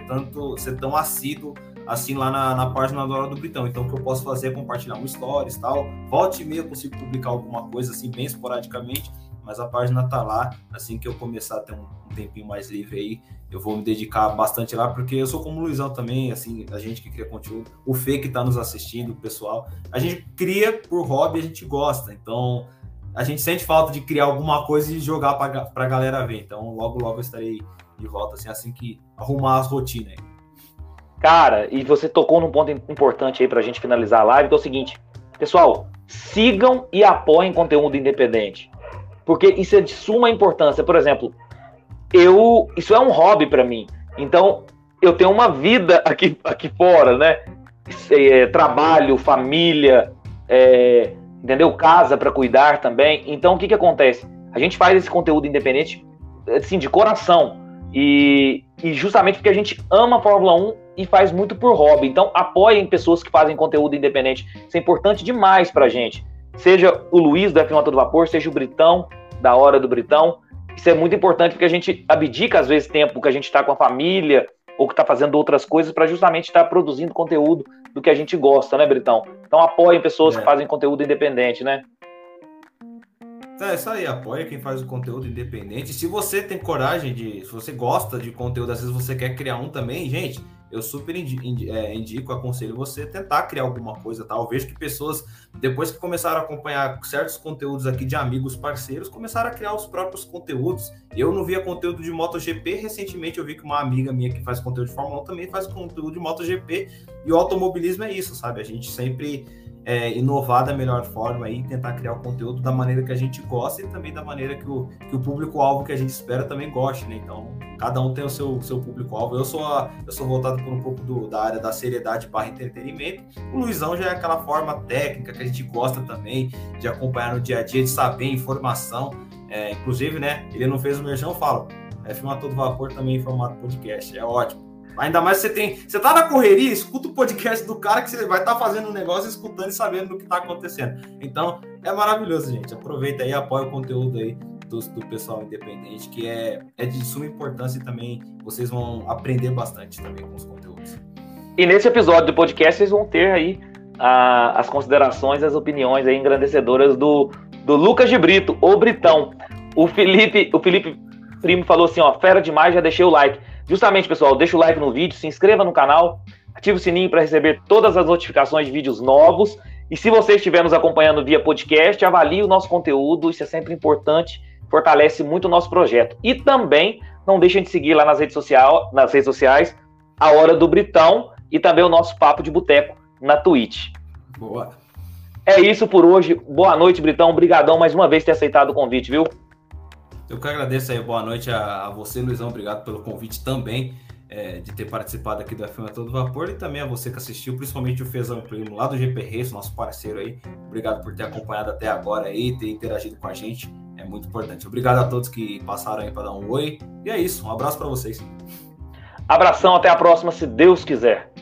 tão assíduo assim lá na página da Hora do Britão. Então o que eu posso fazer é compartilhar um stories e tal, volta e meia eu consigo publicar alguma coisa assim bem esporadicamente, mas a página tá lá. Assim que eu começar a ter um tempinho mais livre aí, eu vou me dedicar bastante lá, porque eu sou como o Luizão também, assim, a gente que cria conteúdo, o Fê que tá nos assistindo, o pessoal, a gente cria por hobby, a gente gosta, então a gente sente falta de criar alguma coisa e jogar pra galera ver, então logo logo eu estarei de volta, assim que arrumar as rotinas aí. Cara, e você tocou num ponto importante aí pra gente finalizar a live, que é o seguinte, pessoal, sigam e apoiem conteúdo independente, porque isso é de suma importância. Por exemplo, isso é um hobby pra mim, então eu tenho uma vida aqui fora, né, trabalho, família, entendeu, casa pra cuidar também, então o que acontece? A gente faz esse conteúdo independente, assim, de coração, e justamente porque a gente ama a Fórmula 1 e faz muito por hobby. Então apoiem pessoas que fazem conteúdo independente, isso é importante demais pra gente, seja o Luiz da F1 a Todo Vapor, seja o Britão da Hora do Britão. Isso é muito importante porque a gente abdica às vezes tempo que a gente está com a família ou que está fazendo outras coisas para justamente estar produzindo conteúdo do que a gente gosta, né, Britão? Então apoiem pessoas que fazem conteúdo independente, né? É isso aí, apoia quem faz o conteúdo independente. Se você tem coragem se você gosta de conteúdo, às vezes você quer criar um também, gente, eu super indico, aconselho você tentar criar alguma coisa, tá? Eu vejo que pessoas, depois que começaram a acompanhar certos conteúdos aqui de amigos, parceiros, começaram a criar os próprios conteúdos. Eu não via conteúdo de MotoGP, recentemente eu vi que uma amiga minha que faz conteúdo de Fórmula 1 também faz conteúdo de MotoGP, e o automobilismo é isso, sabe? A gente sempre inovar da melhor forma e tentar criar o conteúdo da maneira que a gente gosta e também da maneira que o público-alvo que a gente espera também goste, né? Então, cada um tem o seu público-alvo. Eu sou voltado por um pouco da área da seriedade / entretenimento. O Luizão já é aquela forma técnica que a gente gosta também de acompanhar no dia a dia, de saber informação. Inclusive, né? Ele não fez o merchan, eu falo. F1 a Todo Vapor também em formato podcast. É ótimo. Ainda mais você tá na correria, escuta o podcast do cara que você vai estar fazendo um negócio, escutando e sabendo do que tá acontecendo. Então, é maravilhoso, gente. Aproveita aí, apoia o conteúdo aí do pessoal independente, que é de suma importância e também vocês vão aprender bastante também com os conteúdos. E nesse episódio do podcast, vocês vão ter aí as considerações, as opiniões aí engrandecedoras do Lucas de Brito, o Britão. O Felipe Primo falou assim, ó, fera demais, já deixei o like. Justamente, pessoal, deixa o like no vídeo, se inscreva no canal, ative o sininho para receber todas as notificações de vídeos novos. E se você estiver nos acompanhando via podcast, avalie o nosso conteúdo, isso é sempre importante, fortalece muito o nosso projeto. E também não deixem de seguir lá nas redes sociais, a Hora do Britão e também o nosso Papo de Boteco na Twitch. Boa. É isso por hoje. Boa noite, Britão. Obrigadão mais uma vez por ter aceitado o convite, viu? Eu que agradeço aí, boa noite a você, Luizão, obrigado pelo convite também, de ter participado aqui do F1 a Todo Vapor, e também a você que assistiu, principalmente o Fezão Primo lá do GP Race, nosso parceiro aí, obrigado por ter acompanhado até agora aí, ter interagido com a gente, é muito importante. Obrigado a todos que passaram aí para dar um oi, e é isso, um abraço para vocês. Abração, até a próxima, se Deus quiser.